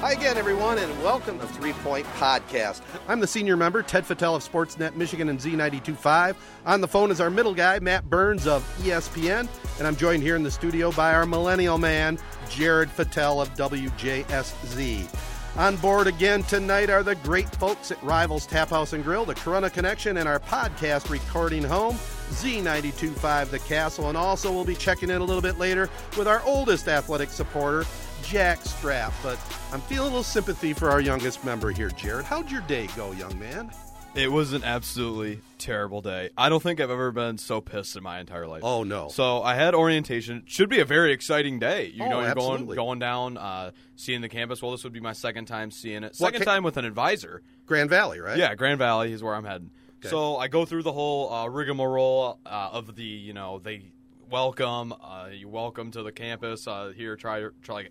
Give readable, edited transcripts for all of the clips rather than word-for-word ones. Hi again, everyone, and welcome to 3 Point Podcast. I'm the senior member, Ted Fattel of Sportsnet Michigan and Z92.5. On the phone is our middle guy, Matt Burns of ESPN, and I'm joined here in the studio by our millennial man, Jared Fattel of WJSZ. On board again tonight are the great folks at Rivals Tap House and Grill, the Corona Connection, and our podcast recording home, Z92.5 The Castle, and also we'll be checking in a little bit later with our oldest athletic supporter, Jack Strapp. But I'm feeling a little sympathy for our youngest member here, Jared. How'd your day go, young man? It was an absolutely terrible day. I don't think I've ever been so pissed in my entire life. Oh, no. So I had orientation. Should be a very exciting day. You're going down, seeing the campus. Well, this would be my second time seeing it. Second time with an advisor. Grand Valley, right? Yeah, Grand Valley is where I'm heading. Okay. So I go through the whole rigmarole of the, they welcome. You welcome to the campus. Here, try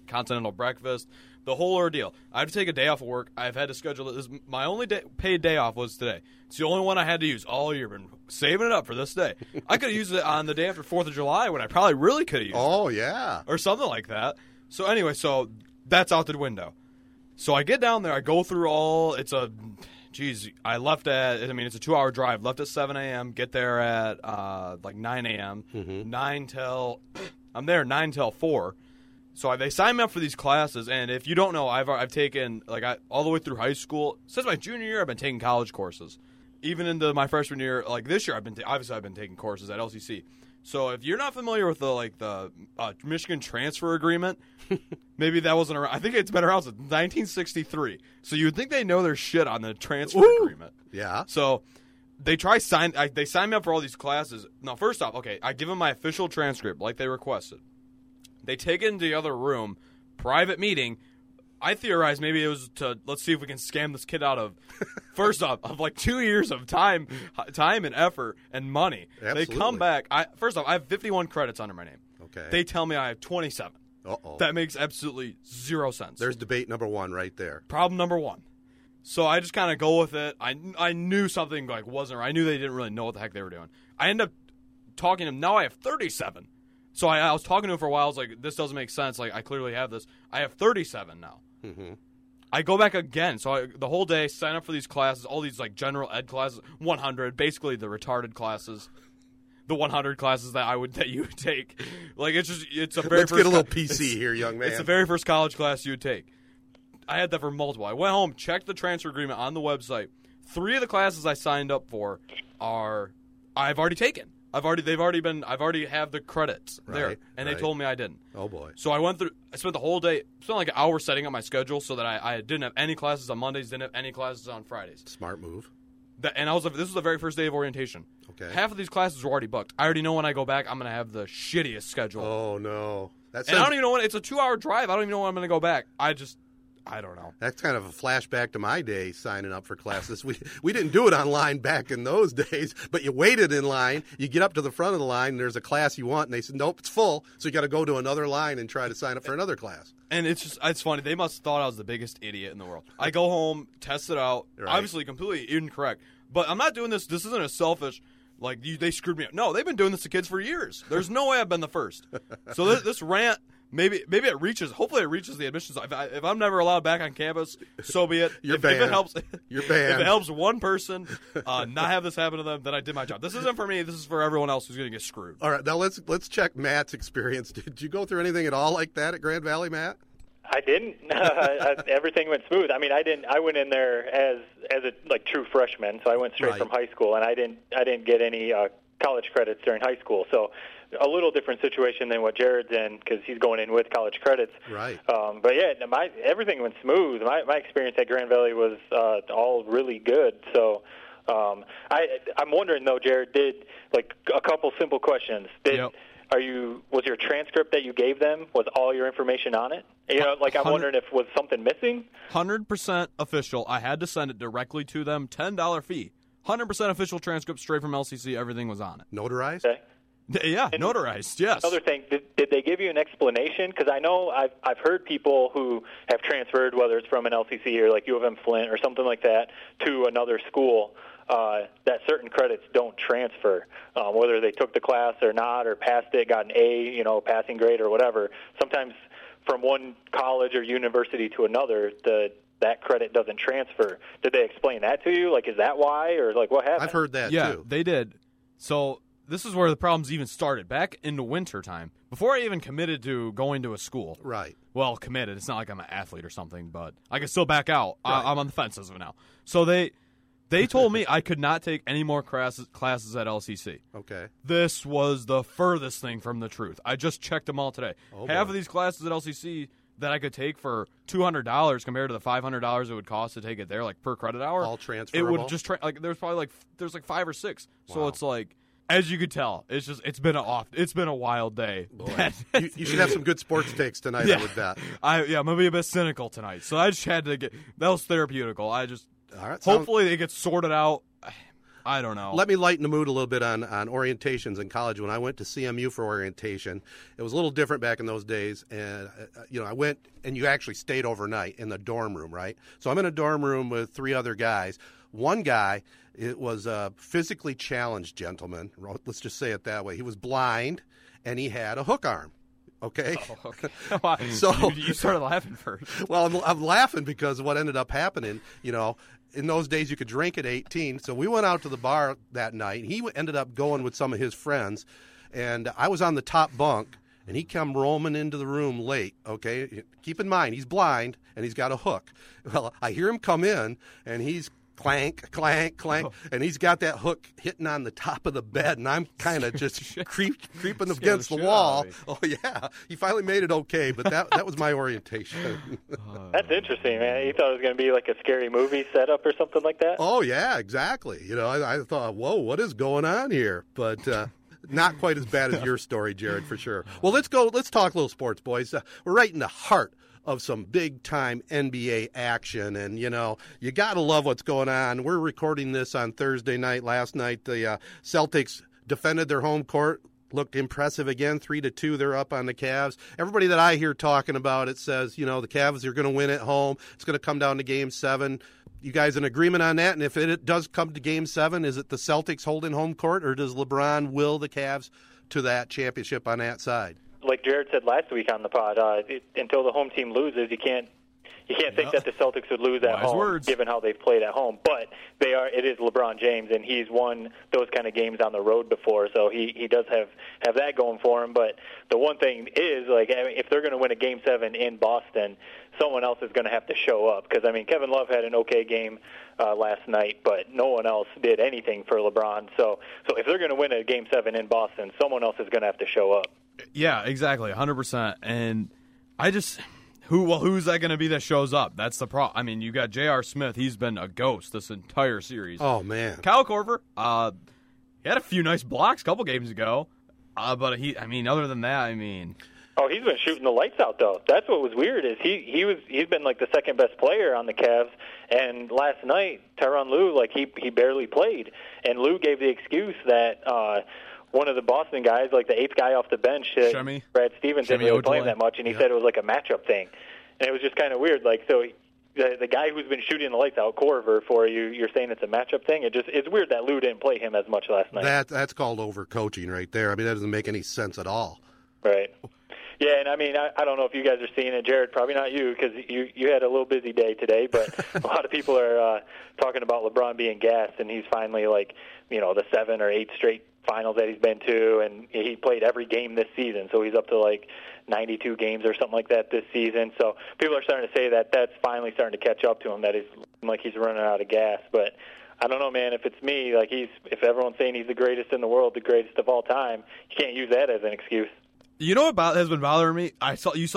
continental breakfast. The whole ordeal. I have to take a day off of work. I've had to schedule it. This is my only paid day off was today. It's the only one I had to use all year. Been saving it up for this day. I could have used it on the day after 4th of July when I probably really could have used it. Oh, yeah. Or something like that. So, anyway, that's out the window. So, I get down there. I go through all. It's a 2-hour drive. Left at 7 a.m. Get there at 9 a.m. Mm-hmm. I'm there 9 till 4. So they sign me up for these classes, and if you don't know, I've taken all the way through high school. Since my junior year, I've been taking college courses. Even into my freshman year, this year, I've been taking courses at LCC. So if you're not familiar with the Michigan Transfer Agreement, maybe that wasn't around. I think it's been around since 1963. So you would think they know their shit on the transfer agreement. Yeah. So they sign me up for all these classes. Now, first off, okay, I give them my official transcript like they requested. They take it into the other room, private meeting. I theorized maybe it was to, let's see if we can scam this kid out of, first off, of 2 years of time and effort and money. Absolutely. They come back. First off, I have 51 credits under my name. Okay. They tell me I have 27. Uh-oh. That makes absolutely 0 sense. There's debate number one right there. Problem number one. So I just kind of go with it. I knew something wasn't right. I knew they didn't really know what the heck they were doing. I end up talking to them. Now I have 37. So I was talking to him for a while. I was like, this doesn't make sense. I clearly have this. I have 37 now. Mm-hmm. I go back again. So the whole day, sign up for these classes, all these general ed classes, 100, basically the retarded classes, the 100 classes that you would take. It's a very Let's first. Let's get a little PC here, young man. It's the very first college class you would take. I had that for multiple. I went home, checked the transfer agreement on the website. 3 of the classes I signed up for I've already taken. I've already have the credits there, and they told me I didn't. Oh boy! So I spent the whole day, spent an hour setting up my schedule so that I didn't have any classes on Mondays, didn't have any classes on Fridays. Smart move. This was the very first day of orientation. Okay. Half of these classes were already booked. I already know when I go back, I'm gonna have the shittiest schedule. Oh no! I don't even know when. It's a 2-hour drive. I don't even know when I'm gonna go back. I don't know. That's kind of a flashback to my day signing up for classes. We didn't do it online back in those days, but you waited in line. You get up to the front of the line, and there's a class you want, and they said, nope, it's full. So you got to go to another line and try to sign up for another class. And it's funny. They must have thought I was the biggest idiot in the world. I go home, test it out. Right. Obviously, completely incorrect. But I'm not doing this. This isn't a selfish, they screwed me up. No, they've been doing this to kids for years. There's no way I've been the first. So this rant. Maybe it reaches. Hopefully, it reaches the admissions. If I'm never allowed back on campus, so be it. If it helps, you're banned. If it helps one person not have this happen to them, then I did my job. This isn't for me. This is for everyone else who's going to get screwed. All right, now let's check Matt's experience. Did you go through anything at all like that at Grand Valley, Matt? I didn't. Everything went smooth. I mean, I didn't. I went in there as a true freshman, so I went straight from high school, and I didn't get any college credits during high school, so. A little different situation than what Jared's in because he's going in with college credits. Right. But, yeah, everything went smooth. My experience at Grand Valley was all really good. So I'm wondering, though, Jared, did a couple simple questions. Yep. Was your transcript that you gave them, was all your information on it? I'm wondering if was something missing? 100% official. I had to send it directly to them. $10 fee. 100% official transcript straight from LCC. Everything was on it. Notarized? Okay. Yeah, and notarized, yes. Another thing, did they give you an explanation? Because I know I've heard people who have transferred, whether it's from an LCC or U of M Flint or something like that, to another school, that certain credits don't transfer, whether they took the class or not or passed it, got an A, passing grade or whatever. Sometimes from one college or university to another, that credit doesn't transfer. Did they explain that to you? Like, is that why, or like what happened? I've heard that too. They did. So this is where the problems even started, back in the winter time, before I even committed to going to a school. Right. Well, committed. It's not like I'm an athlete or something, but I can still back out. Right. I'm on the fence as of now. So they told me I could not take any more classes at LCC. Okay. This was the furthest thing from the truth. I just checked them all today. Oh, half of these classes at LCC that I could take for $200 compared to the $500 it would cost to take it there, like per credit hour. All transferable. It would just there's probably 5 or 6. Wow. So it's like, as you could tell, it's been a wild day. You should have some good sports takes tonight. Yeah. I would bet. I'm gonna be a bit cynical tonight. So I just had to that was therapeutical. All right, hopefully they get sorted out. I don't know. Let me lighten the mood a little bit on orientations in college. When I went to CMU for orientation, it was a little different back in those days. And, I went, and you actually stayed overnight in the dorm room, right? So I'm in a dorm room with 3 other guys. One guy, it was a physically challenged gentleman. Let's just say it that way. He was blind, and he had a hook arm. Okay. Oh, okay. So you started laughing first. Well, I'm laughing because what ended up happening, in those days you could drink at 18. So we went out to the bar that night. He ended up going with some of his friends, and I was on the top bunk, and he come roaming into the room late. Okay. Keep in mind, he's blind, and he's got a hook. Well, I hear him come in, and he's clank, clank, clank, and he's got that hook hitting on the top of the bed, and I'm kind of just creeping against the wall. Oh, yeah. He finally made it okay, but that was my orientation. That's interesting, man. You thought it was going to be like a scary movie setup or something like that? Oh, yeah, exactly. I thought, whoa, what is going on here? But not quite as bad as your story, Jared, for sure. Well, let's talk a little sports, boys. We're right in the heart of some big-time NBA action, and, you got to love what's going on. We're recording this on Thursday night. Last night, the Celtics defended their home court, looked impressive again, 3-2. They're up on the Cavs. Everybody that I hear talking about it says, the Cavs are going to win at home. It's going to come down to Game 7. You guys in agreement on that? And if it does come to Game 7, is it the Celtics holding home court, or does LeBron will the Cavs to that championship on that side? Like Jared said last week on the pod, until the home team loses, you can't think that the Celtics would lose at home, given how they've played at home. But it is LeBron James, and he's won those kind of games on the road before, so he does have that going for him. But the one thing is, if they're going to win a Game 7 in Boston, someone else is going to have to show up. Because, Kevin Love had an okay game last night, but no one else did anything for LeBron. So if they're going to win a Game 7 in Boston, someone else is going to have to show up. Yeah, exactly, 100%. And I just... Who's that going to be that shows up? That's the problem. You got J.R. Smith. He's been a ghost this entire series. Oh, man. Kyle Korver, he had a few nice blocks a couple games ago. But other than that, Oh, he's been shooting the lights out, though. That's what was weird is he's been like the second best player on the Cavs. And last night, Tyronn Lue, he barely played. And Lue gave the excuse that, one of the Boston guys, like the 8th guy off the bench, Brad Stevens, didn't really play him that much, and he said it was like a matchup thing. And it was just kind of weird. So the guy who's been shooting the lights out, Korver, for you, you're saying it's a matchup thing? It's weird that Lue didn't play him as much last night. That's called overcoaching right there. That doesn't make any sense at all. Right. Yeah, and I don't know if you guys are seeing it, Jared, probably not you, because you had a little busy day today, but a lot of people are talking about LeBron being gassed, and he's finally the 7 or 8 straight finals that he's been to, and he played every game this season, so he's up to 92 games or something like that this season. So people are starting to say that that's finally starting to catch up to him, that he's running out of gas. But I don't know, man, if it's me, if everyone's saying he's the greatest in the world, the greatest of all time, you can't use that as an excuse. You know what has been bothering me?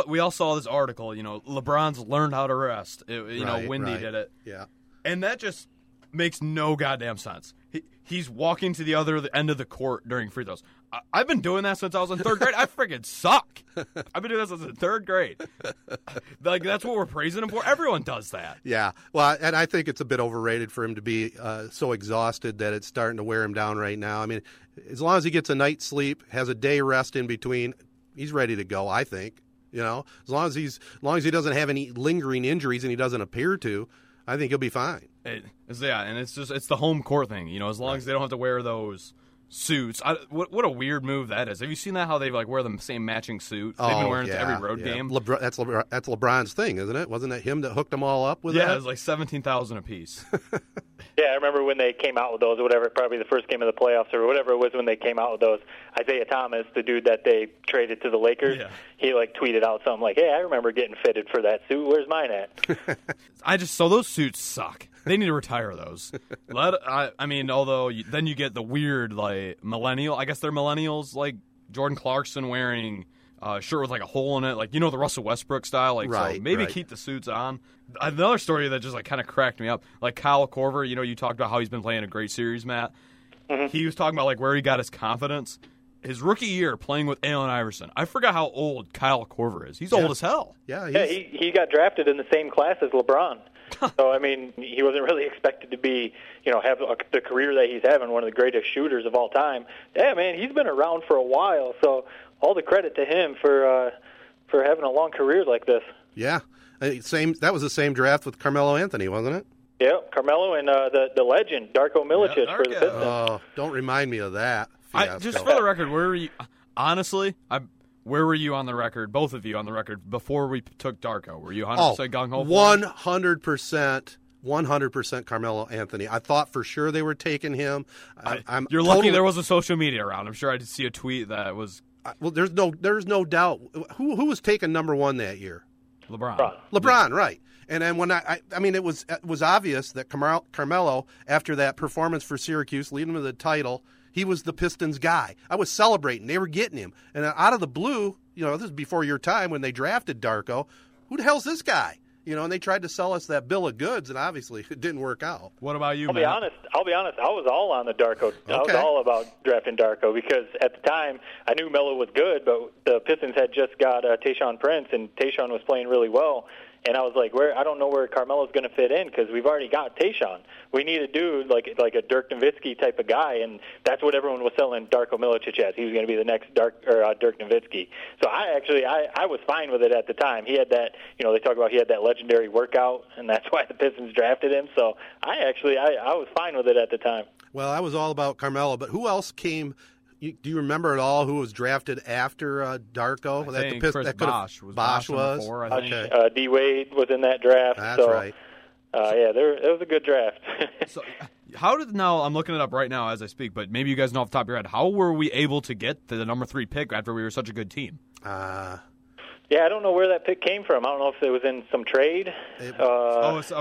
We all saw this article, LeBron's learned how to rest. Wendy did it. Yeah. And that just makes no goddamn sense. He's walking to the other end of the court during free throws. I've been doing that since I was in 3rd grade. I freaking suck. I've been doing that since the 3rd grade. That's what we're praising him for. Everyone does that. Yeah. Well, and I think it's a bit overrated for him to be so exhausted that it's starting to wear him down right now. As long as he gets a night's sleep, has a day rest in between, he's ready to go, I think. As long as he doesn't have any lingering injuries, and he doesn't appear to, I think he'll be fine. And it's the home court thing. As long as they don't have to wear those suits. What a weird move that is. Have you seen that, how they like wear the same matching suit? They've been wearing it to every road game. That's LeBron's thing, isn't it? Wasn't it him that hooked them all up with that? Yeah, it was like $17,000 a piece. Yeah, I remember when they came out with those, whatever, probably the first game of the playoffs or whatever it was when they came out with those. Isaiah Thomas, the dude that they traded to the Lakers, he like tweeted out something like, hey, I remember getting fitted for that suit. Where's mine at? So those suits suck. They need to retire those. Then you get the weird, like, millennial. I guess they're millennials, like Jordan Clarkson wearing a shirt with, like, a hole in it. Like, the Russell Westbrook style. Like, right, so maybe keep the suits on. Another story that just, like, kind of cracked me up. Like, Kyle Korver, you talked about how he's been playing a great series, Matt. Mm-hmm. He was talking about, like, where he got his confidence. His rookie year playing with Allen Iverson. I forgot how old Kyle Korver is. He's old as hell. Yeah, he got drafted in the same class as LeBron. So, I mean, he wasn't really expected to be, have the career that he's having, one of the greatest shooters of all time. Yeah, man, he's been around for a while, so all the credit to him for having a long career like this. Yeah, that was the same draft with Carmelo Anthony, wasn't it? Yeah, Carmelo and the legend, Darko Milicic for the Pistons. Oh, don't remind me of that. Just for the record, where were you? Honestly, where were you on the record, both of you on the record, before we took Darko? Were you 100% gung-ho? 100% Carmelo Anthony. I thought for sure they were taking him. You're lucky there wasn't social media around. I'm sure I did see a tweet that was... There's no doubt. Who was taking number one that year? LeBron, right. And then when it was obvious that Carmelo, after that performance for Syracuse, leading to the title... He was the Pistons guy. I was celebrating. They were getting him. And out of the blue, this is before your time when they drafted Darko, who the hell's this guy? And they tried to sell us that bill of goods, and obviously it didn't work out. What about you, man? I'll be honest. I was all on the Darko. Okay. I was all about drafting Darko because at the time I knew Melo was good, but the Pistons had just got Tayshaun Prince, and Tayshaun was playing really well. And I was like, I don't know where Carmelo's going to fit in because we've already got Tayshaun. We need a dude like a Dirk Nowitzki type of guy, and that's what everyone was selling Darko Milicic as. He was going to be the next Dirk Nowitzki. So I was fine with it at the time. He had that, they talk about he had that legendary workout, and that's why the Pistons drafted him. So I was fine with it at the time. Well, I was all about Carmelo, but who else came? Do you remember at all who was drafted after Darko? Bosh was. D. Wade was in that draft. That's right. It was a good draft. So, I'm looking it up right now as I speak, but maybe you guys know off the top of your head, how were we able to get to the number 3 pick after we were such a good team? Yeah, I don't know where that pick came from. I don't know if it was in some trade. Okay.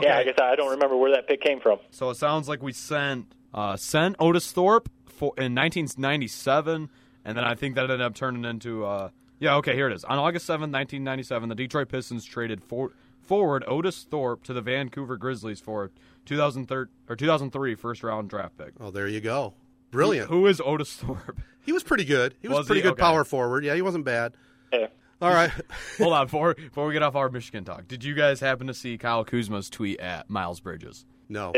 Yeah, I guess I don't remember where that pick came from. So it sounds like we sent Otis Thorpe in 1997, and then I think that ended up turning into here it is. On August 7, 1997, the Detroit Pistons traded forward Otis Thorpe to the Vancouver Grizzlies for 2003 first-round draft pick. Oh, there you go. Brilliant. Who is Otis Thorpe? He was pretty good. He was pretty good power forward. Yeah, he wasn't bad. Yeah. All right. Hold on. Before we get off our Michigan talk, did you guys happen to see Kyle Kuzma's tweet at Miles Bridges? No.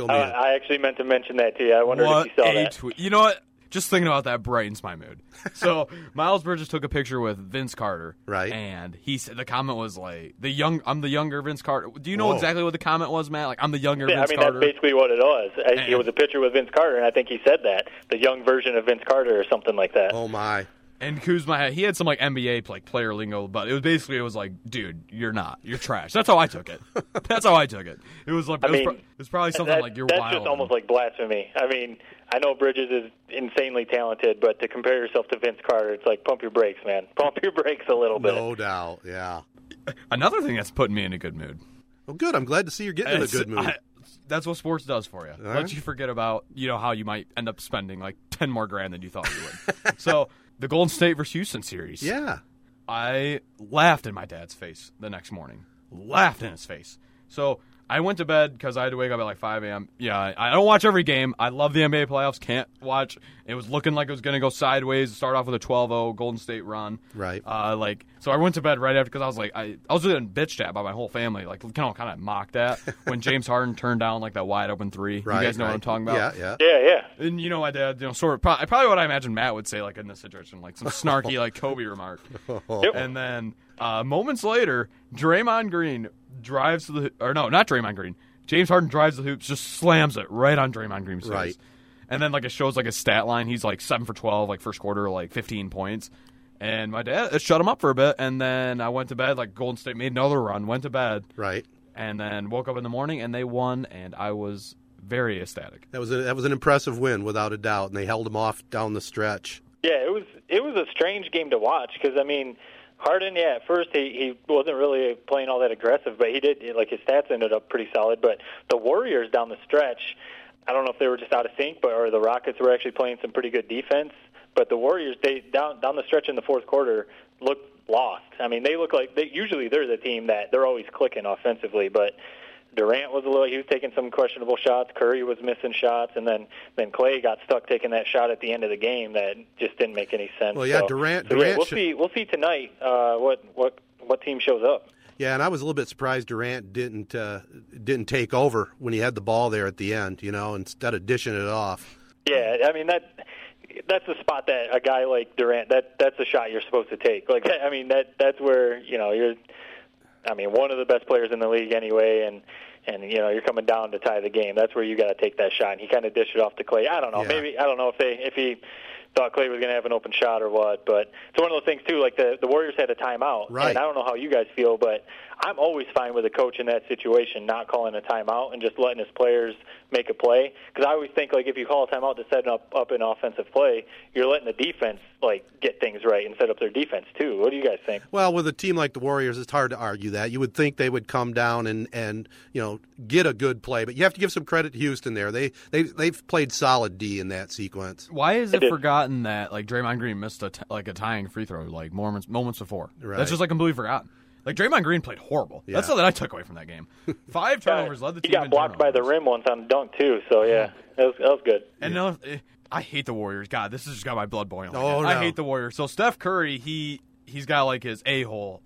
I actually meant to mention that to you. I wondered if you saw that. You know what? Just thinking about that brightens my mood. So Miles Bridges took a picture with Vince Carter, right? And he said the comment was like, I'm the younger Vince Carter." Do you know exactly what the comment was, Matt? Like, I'm the younger Vince Carter. That's basically what it was. It was a picture with Vince Carter, and I think he said that the young version of Vince Carter or something like that. Oh my! And Kuzma, he had some like NBA player lingo, but it was like, dude, you're trash. That's how I took it. It was like it was probably something like you're wild. That's just almost like blasphemy. I mean, I know Bridges is insanely talented, but to compare yourself to Vince Carter, it's like pump your brakes, man. Pump your brakes a little bit. No doubt, yeah. Another thing that's putting me in a good mood. Well, good. I'm glad to see you're getting in a good mood. That's what sports does for you. All right. Lets you forget about how you might end up spending like 10 more grand than you thought you would. So. The Golden State versus Houston series. Yeah. I laughed in my dad's face the next morning. Laughed in his face. So I went to bed because I had to wake up at like 5 a.m. Yeah, I don't watch every game. I love the NBA playoffs. Can't watch. It was looking like it was going to go sideways. Start off with a 12-0 Golden State run. Right. So I went to bed right after because I was like, I was getting bitched at by my whole family. Like, kind of mocked at when James Harden turned down like that wide open three. Right, you guys know what I'm talking about? Yeah. And my dad, probably what I imagine Matt would say like in this situation, like some snarky like Kobe remark. Yep. And then moments later, James Harden drives to the hoops, just slams it right on Draymond Green's face. Right. And then, like, it shows, like, a stat line. He's, like, 7 for 12, like, first quarter, like, 15 points. And my dad, it shut him up for a bit. And then I went to bed. Like, Golden State made another run, went to bed. Right. And then woke up in the morning, and they won, and I was very ecstatic. That was an impressive win, without a doubt, and they held him off down the stretch. Yeah, it was a strange game to watch because, I mean, Harden, yeah, at first he wasn't really playing all that aggressive, but he did, like, his stats ended up pretty solid. But the Warriors down the stretch, I don't know if they were just out of sync, but or the Rockets were actually playing some pretty good defense. But the Warriors, they down the stretch in the fourth quarter, looked lost. I mean, they look like usually they're the team that they're always clicking offensensively. But Durant was he was taking some questionable shots. Curry was missing shots, and then Klay got stuck taking that shot at the end of the game that just didn't make any sense. Well, yeah, Durant. Yeah, we'll see tonight what team shows up. Yeah, and I was a little bit surprised Durant didn't take over when he had the ball there at the end, you know, instead of dishing it off. Yeah, I mean, that's the spot that a guy like Durant, that's the shot you're supposed to take. Like, I mean, that's where, you know, you're, I mean, one of the best players in the league anyway, and you know, you're coming down to tie the game. That's where you got to take that shot. And he kind of dished it off to Klay. I don't know. Yeah. Maybe, I don't know if he thought Klay was going to have an open shot or what, but it's one of those things, too, like the Warriors had a timeout. Right. And I don't know how you guys feel, but I'm always fine with a coach in that situation not calling a timeout and just letting his players make a play. Because I always think, like, if you call a timeout to set up an offensive play, you're letting the defense, like, get things right and set up their defense, too. What do you guys think? Well, with a team like the Warriors, it's hard to argue that. You would think they would come down and you know, get a good play. But you have to give some credit to Houston there. They've played solid D in that sequence. Why is it forgotten that, like, Draymond Green missed a tying free throw, like, moments before? Right. That's just, like, completely forgotten. Like, Draymond Green played horrible. Yeah. That's something I took away from that game. 5 turnovers led the team. He got blocked by the rim once on a dunk, too, so, yeah, that was good. And yeah. No, I hate the Warriors. God, this has just got my blood boiling. Oh, no. I hate the Warriors. So, Steph Curry, he's got, like, his a-hole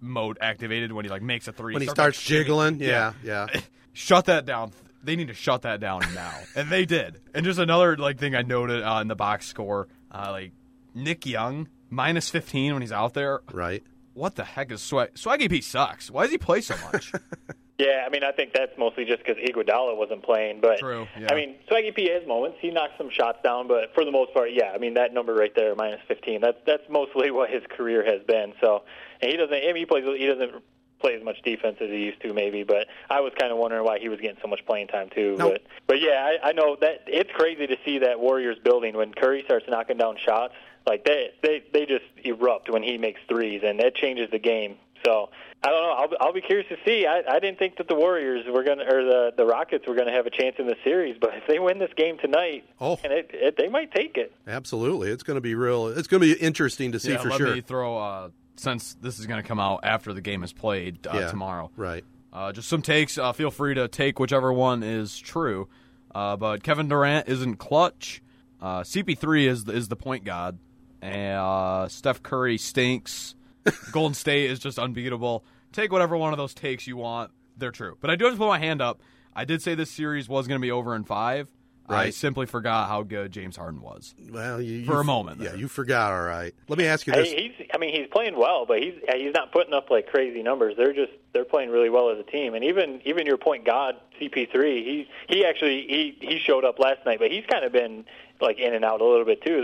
mode activated when he, like, makes a three. When he starts jiggling. Yeah. Shut that down. They need to shut that down now. And they did. And just another, like, thing I noted in the box score, like, Nick Young, minus 15 when he's out there. Right. What the heck is Swaggy P sucks. Why does he play so much? Yeah, I mean, I think that's mostly just because Iguodala wasn't playing. But true, yeah. I mean, Swaggy P has moments. He knocked some shots down, but for the most part, yeah. I mean, that number right there, minus 15. That's mostly what his career has been. So, and he doesn't. I mean, he doesn't play as much defense as he used to, maybe. But I was kind of wondering why he was getting so much playing time too. Nope. But yeah, I know that it's crazy to see that Warriors building when Curry starts knocking down shots. Like, they just erupt when he makes threes, and that changes the game. So, I don't know. I'll be curious to see. I didn't think that the Warriors were going to, or the Rockets were going to have a chance in the series, but if they win this game tonight, and they might take it. Absolutely. It's going to be real. It's going to be interesting to see for sure. Let me throw, since this is going to come out after the game is played tomorrow. Right. Just some takes. Feel free to take whichever one is true. But Kevin Durant isn't clutch. CP3 is the point god. And Steph Curry stinks. Golden State is just unbeatable. Take whatever one of those takes you want. They're true. But I do have to put my hand up. I did say this series was going to be over in 5. Right. I simply forgot how good James Harden was. Well, for a moment. Yeah, you forgot, all right. Let me ask you this. He's playing well, but he's not putting up like crazy numbers. They're playing really well as a team. And even your point god, CP3, he actually showed up last night, but he's kind of been like in and out a little bit too.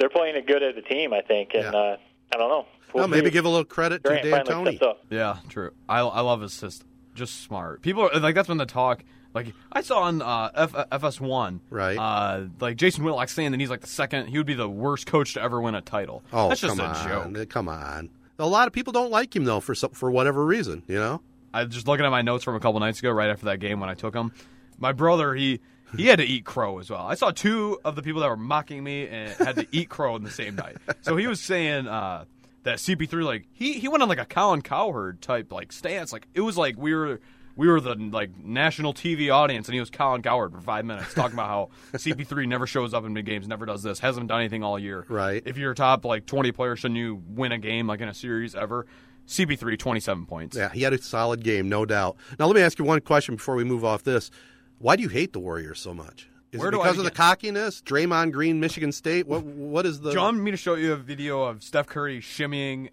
They're playing it good as a team, I think, and I don't know. Maybe give a little credit to D'Antoni. Yeah, true. I love his system. Just smart. People are like, that's been the talk. Like, I saw on FS1, right? Like, Jason Whitlock saying that he's like the second. He would be the worst coach to ever win a title. Oh, that's just a joke. Come on. A lot of people don't like him though for whatever reason. You know, I was just looking at my notes from a couple nights ago, right after that game when I took him. My brother, he had to eat crow as well. I saw 2 of the people that were mocking me and had to eat crow in the same night. So he was saying that CP3, like he went on like a Colin Cowherd type like stance. Like it was like we were the like national TV audience, and he was Colin Cowherd for 5 minutes talking about how CP3 never shows up in big games, never does this, hasn't done anything all year. Right. If you're a top like 20 player, shouldn't you win a game like in a series ever? CP3, 27 points. Yeah, he had a solid game, no doubt. Now let me ask you one question before we move off this. Why do you hate the Warriors so much? Is it because of the cockiness? Draymond Green, Michigan State? What is the... Do you want me to show you a video of Steph Curry shimmying?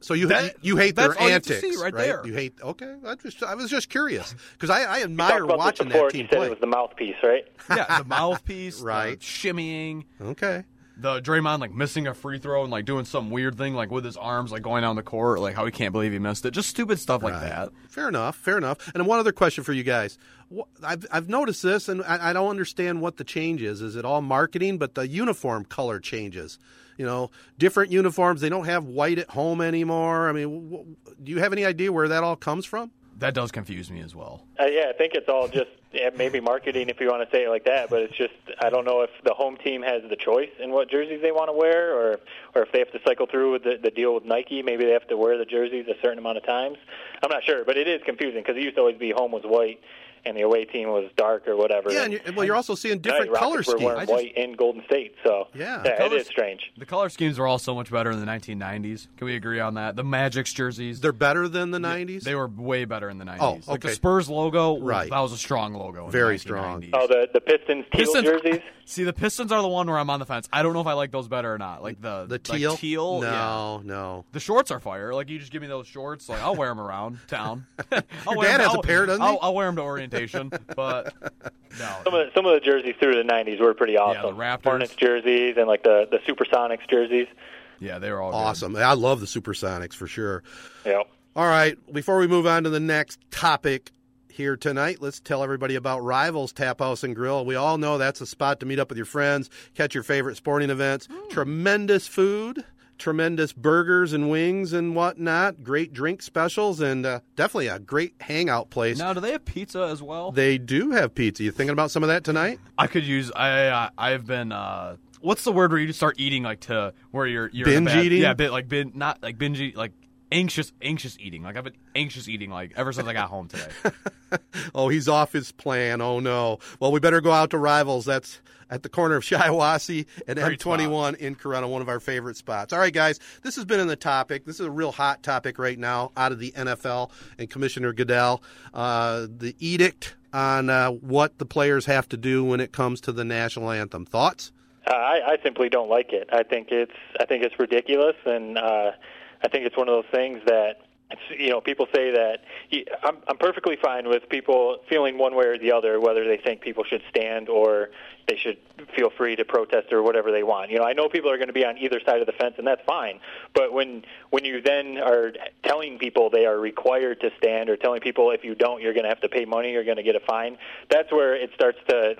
So you hate their antics, right? There. You hate. Okay, I was just curious because I admire watching that team play. You said it was the mouthpiece, right? Yeah, the mouthpiece, right? The shimmying. Okay. The Draymond missing a free throw and doing some weird thing with his arms going down the court, how he can't believe he missed it. Just stupid stuff like that. Fair enough. And one other question for you guys. I've noticed this, and I don't understand what the change is. Is it all marketing? But the uniform color changes. Different uniforms. They don't have white at home anymore. I mean, do you have any idea where that all comes from? That does confuse me as well. I think it's all just maybe marketing, if you want to say it like that. But it's just I don't know if the home team has the choice in what jerseys they want to wear, or if they have to cycle through with the deal with Nike. Maybe they have to wear the jerseys a certain amount of times. I'm not sure, but it is confusing because it used to always be home was white and the away team was dark or whatever. Yeah, you're also seeing different color schemes. We're wearing white in Golden State, so it is strange. The color schemes were all so much better in the 1990s. Can we agree on that? The Magic's jerseys. They're better than the 90s? They were way better in the 90s. Oh, okay. The Spurs logo, that was a strong logo in Very the 1990s. Strong. Oh, the Pistons teal jerseys? See, the Pistons are the one where I'm on the fence. I don't know if I like those better or not. The teal? Teal? No. The shorts are fire. You just give me those shorts. I'll wear them around town. Your dad has a pair, doesn't he? I'll wear them to orientation, but no. Some of the jerseys through the 90s were pretty awesome. Yeah, the Raptors. Hornets jerseys and the Supersonics jerseys. Yeah, they were all awesome. Good. I love the Supersonics for sure. Yeah. All right, before we move on to the next topic here tonight, let's tell everybody about Rivals Tap House and Grill. We all know that's a spot to meet up with your friends, catch your favorite sporting events, tremendous food, tremendous burgers and wings and whatnot, great drink specials, and definitely a great hangout place. Now, do they have pizza as well? They do have pizza. You thinking about some of that tonight? I've been. What's the word where you start eating to where you're binge eating? Yeah, binge anxious eating. I've been anxious eating ever since I got home today. Oh, he's off his plan. Oh no. Well, we better go out to Rivals. That's at the corner of Shiawassee and M21 in Corunna, one of our favorite spots. All right, guys, this has been in the topic. This is a real hot topic right now out of the NFL and Commissioner Goodell. The edict on what the players have to do when it comes to the national anthem. Thoughts? I simply don't like it. I think it's ridiculous, and I think it's one of those things that, people say that I'm perfectly fine with people feeling one way or the other, whether they think people should stand or they should feel free to protest or whatever they want. I know people are going to be on either side of the fence, and that's fine. But when you then are telling people they are required to stand, or telling people if you don't, you're going to have to pay money, you're going to get a fine, that's where it starts to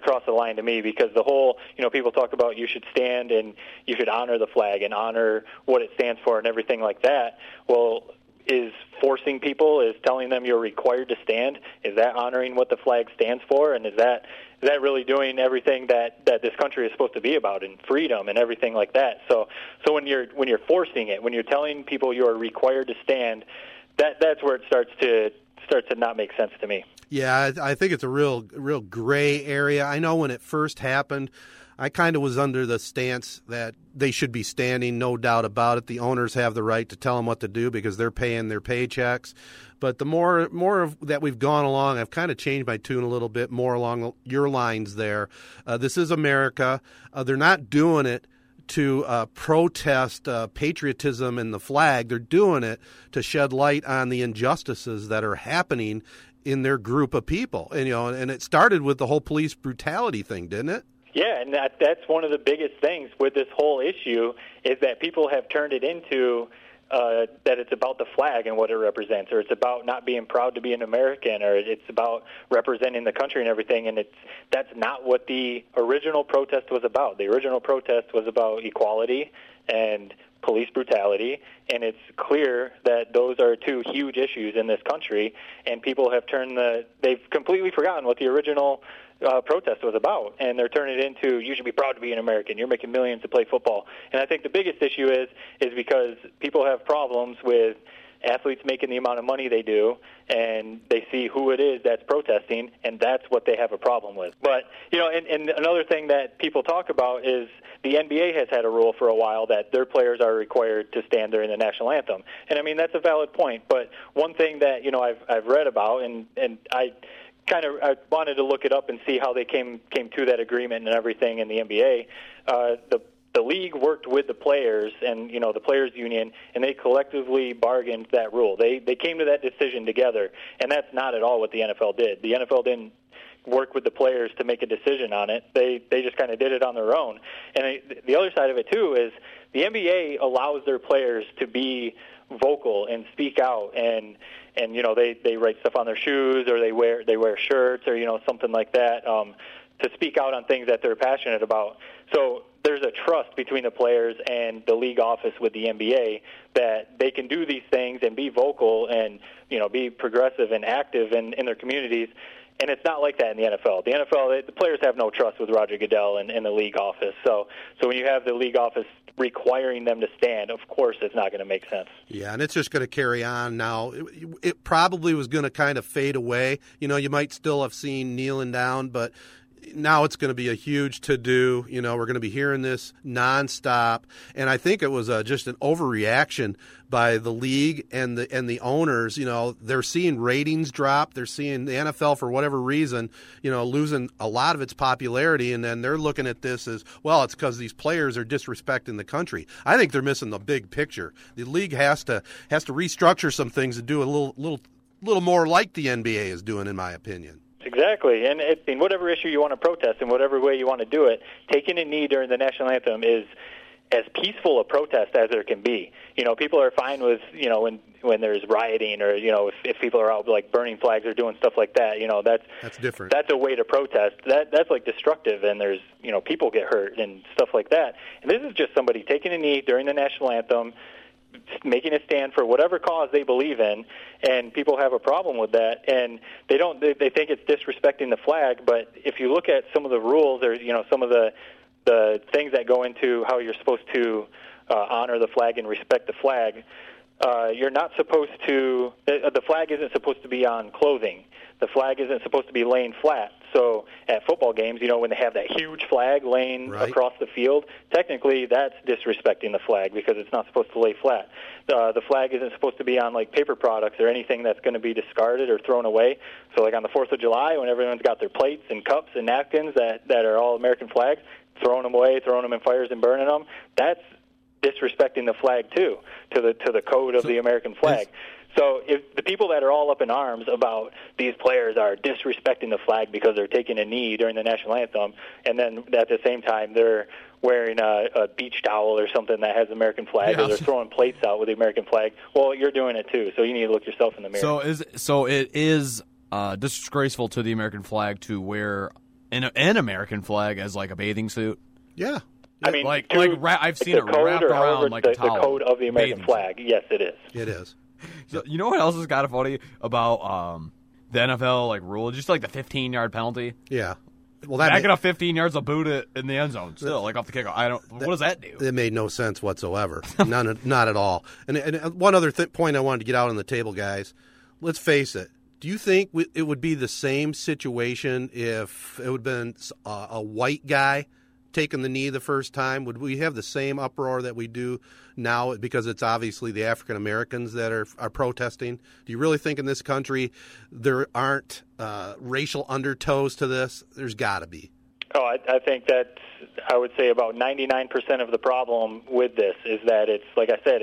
cross the line to me, because the whole people talk about you should stand and you should honor the flag and honor what it stands for and everything like that. Well, is forcing people, is telling them you're required to stand, is that honoring what the flag stands for? And is that really doing everything that this country is supposed to be about, and freedom and everything like that? So when you're forcing it, when you're telling people you are required to stand, that's where it starts to not make sense to me. Yeah, I think it's a real gray area. I know when it first happened, I kind of was under the stance that they should be standing, no doubt about it. The owners have the right to tell them what to do because they're paying their paychecks. But the more that we've gone along, I've kind of changed my tune a little bit more along your lines there. This is America. They're not doing it to protest patriotism and the flag. They're doing it to shed light on the injustices that are happening in their group of people. And, and it started with the whole police brutality thing, didn't it? Yeah, and that's one of the biggest things with this whole issue, is that people have turned it into that it's about the flag and what it represents, or it's about not being proud to be an American, or it's about representing the country and everything, and that's not what the original protest was about. The original protest was about equality and police brutality, and it's clear that those are two huge issues in this country, and people have they've completely forgotten what the original protest was about, and they're turning it into, you should be proud to be an American, you're making millions to play football. And I think the biggest issue is because people have problems with athletes making the amount of money they do, and they see who it is that's protesting, and that's what they have a problem with. But, and another thing that people talk about is the NBA has had a rule for a while that their players are required to stand during the national anthem. And, I mean, that's a valid point. But one thing that, I've read about, and I wanted to look it up and see how they came to that agreement and everything in the NBA, the the league worked with the players and, you know, the players union, and they collectively bargained that rule. They came to that decision together, and that's not at all what the NFL did. The NFL didn't work with the players to make a decision on it. They just kind of did it on their own. And the other side of it, too, is the NBA allows their players to be vocal and speak out, and you know, they write stuff on their shoes, or they wear shirts, or, you know, something like that, to speak out on things that they're passionate about. So there's a trust between the players and the league office with the NBA that they can do these things and be vocal and, you know, be progressive and active in their communities. And it's not like that in the NFL. The NFL, the players have no trust with Roger Goodell and the league office. So when you have the league office requiring them to stand, of course it's not going to make sense. Yeah, and it's just going to carry on now. It probably was going to kind of fade away. You know, you might still have seen kneeling down, but now it's going to be a huge to-do. You know, we're going to be hearing this nonstop. And I think it was just an overreaction by the league and the owners. You know, they're seeing ratings drop. They're seeing the NFL, for whatever reason, you know, losing a lot of its popularity. And then they're looking at this as, well, it's because these players are disrespecting the country. I think they're missing the big picture. The league has to restructure some things to do a little more like the NBA is doing, in my opinion. Exactly, and in whatever issue you want to protest, in whatever way you want to do it, taking a knee during the national anthem is as peaceful a protest as there can be. You know, people are fine with, you know, when there's rioting, or, you know, if people are out like burning flags or doing stuff like that, you know, that's different. That's a way to protest. That's like destructive, and there's, you know, people get hurt and stuff like that. And this is just somebody taking a knee during the national anthem, making a stand for whatever cause they believe in, and people have a problem with that, and they think it's disrespecting the flag. But if you look at some of the rules, or, you know, some of the things that go into how you're supposed to honor the flag and respect the flag, you're not supposed to, the flag isn't supposed to be on clothing. The flag isn't supposed to be laying flat. So at football games, you know, when they have that huge flag laying right across the field, technically that's disrespecting the flag because it's not supposed to lay flat. The flag isn't supposed to be on, like, paper products or anything that's going to be discarded or thrown away. So, like, on the 4th of July, when everyone's got their plates and cups and napkins that are all American flags, throwing them away, throwing them in fires and burning them, that's disrespecting the flag too, to the code of the American flag. So if the people that are all up in arms about these players are disrespecting the flag because they're taking a knee during the national anthem, and then at the same time they're wearing a beach towel or something that has the American flag, yeah, or they're throwing plates out with the American flag, well, you're doing it too, so you need to look yourself in the mirror. So it is disgraceful to the American flag to wear an American flag as, like, a bathing suit? Yeah. I mean, I've seen it wrapped around like a towel. The code of the American flag. Yes, it is. It is. So, you know what else is kind of funny about the NFL, like, rule? Just like the 15-yard penalty. Yeah. Well, that backing up 15 yards, I'll boot it in the end zone still, like off the kickoff. What does that do? It made no sense whatsoever. Not at all. And one other point I wanted to get out on the table, guys. Let's face it. Do you think it would be the same situation if it would have been a white guy taking the knee the first time? Would we have the same uproar that we do now, because it's obviously the African Americans that are protesting? Do you really think in this country there aren't racial undertows to this? There's got to be. Oh, I think that I would say about 99% of the problem with this is that it's, like I said,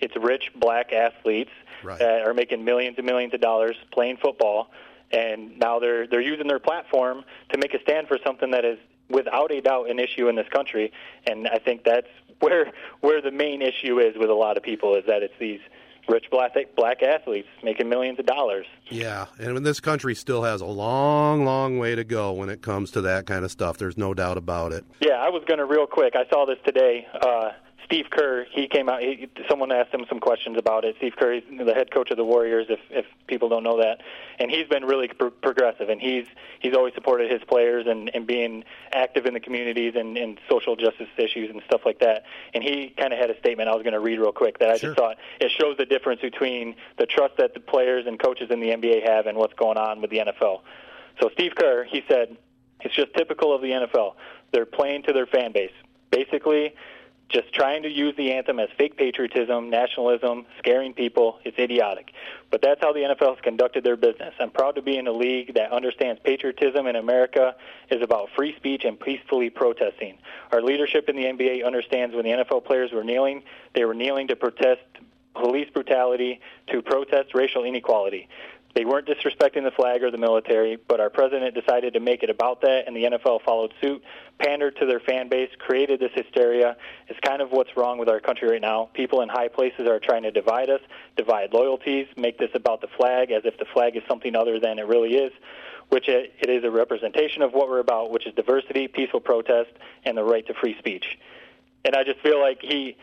it's rich black athletes, right, that are making millions and millions of dollars playing football, and now they're using their platform to make a stand for something that is without a doubt an issue in this country. And I think that's where the main issue is with a lot of people, is that it's these rich black athletes making millions of dollars. Yeah, and this country still has a long, long way to go when it comes to that kind of stuff. There's no doubt about it. Yeah, I was going to real quick. I saw this today. Steve Kerr, he came out. Someone asked him some questions about it. Steve Kerr, the head coach of the Warriors, if people don't know that, and he's been really progressive, and he's always supported his players and being active in the communities and social justice issues and stuff like that. And he kind of had a statement I was going to read real quick that I just thought it shows the difference between the trust that the players and coaches in the NBA have and what's going on with the NFL. So Steve Kerr, he said, it's just typical of the NFL. They're playing to their fan base. Basically, Just trying to use the anthem as fake patriotism, nationalism, scaring people, it's idiotic. But that's how the NFL has conducted their business. I'm proud to be in a league that understands patriotism in America is about free speech and peacefully protesting. Our leadership in the NBA understands when the NFL players were kneeling, they were kneeling to protest police brutality, to protest racial inequality. They weren't disrespecting the flag or the military, but our president decided to make it about that, and the NFL followed suit, pandered to their fan base, created this hysteria. It's kind of what's wrong with our country right now. People in high places are trying to divide us, divide loyalties, make this about the flag as if the flag is something other than it really is, which it is a representation of what we're about, which is diversity, peaceful protest, and the right to free speech. And I just feel like he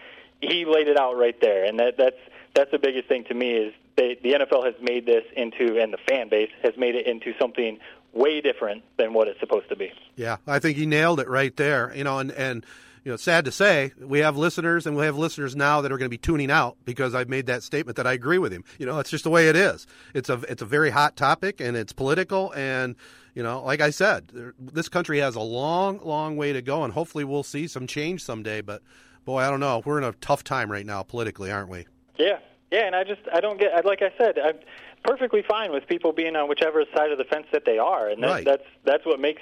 laid it out right there, and that's the biggest thing to me is the NFL has made this into, and the fan base has made it into something way different than what it's supposed to be. Yeah, I think he nailed it right there. You know, and you know, sad to say, we have listeners, and we have listeners now that are going to be tuning out because I've made that statement that I agree with him. You know, it's just the way it is. It's a very hot topic, and it's political, and you know, like I said, this country has a long, long way to go, and hopefully we'll see some change someday. But boy, I don't know. We're in a tough time right now politically, aren't we? Yeah. Yeah, and I don't get, like I said, I'm perfectly fine with people being on whichever side of the fence that they are, and right. That's what makes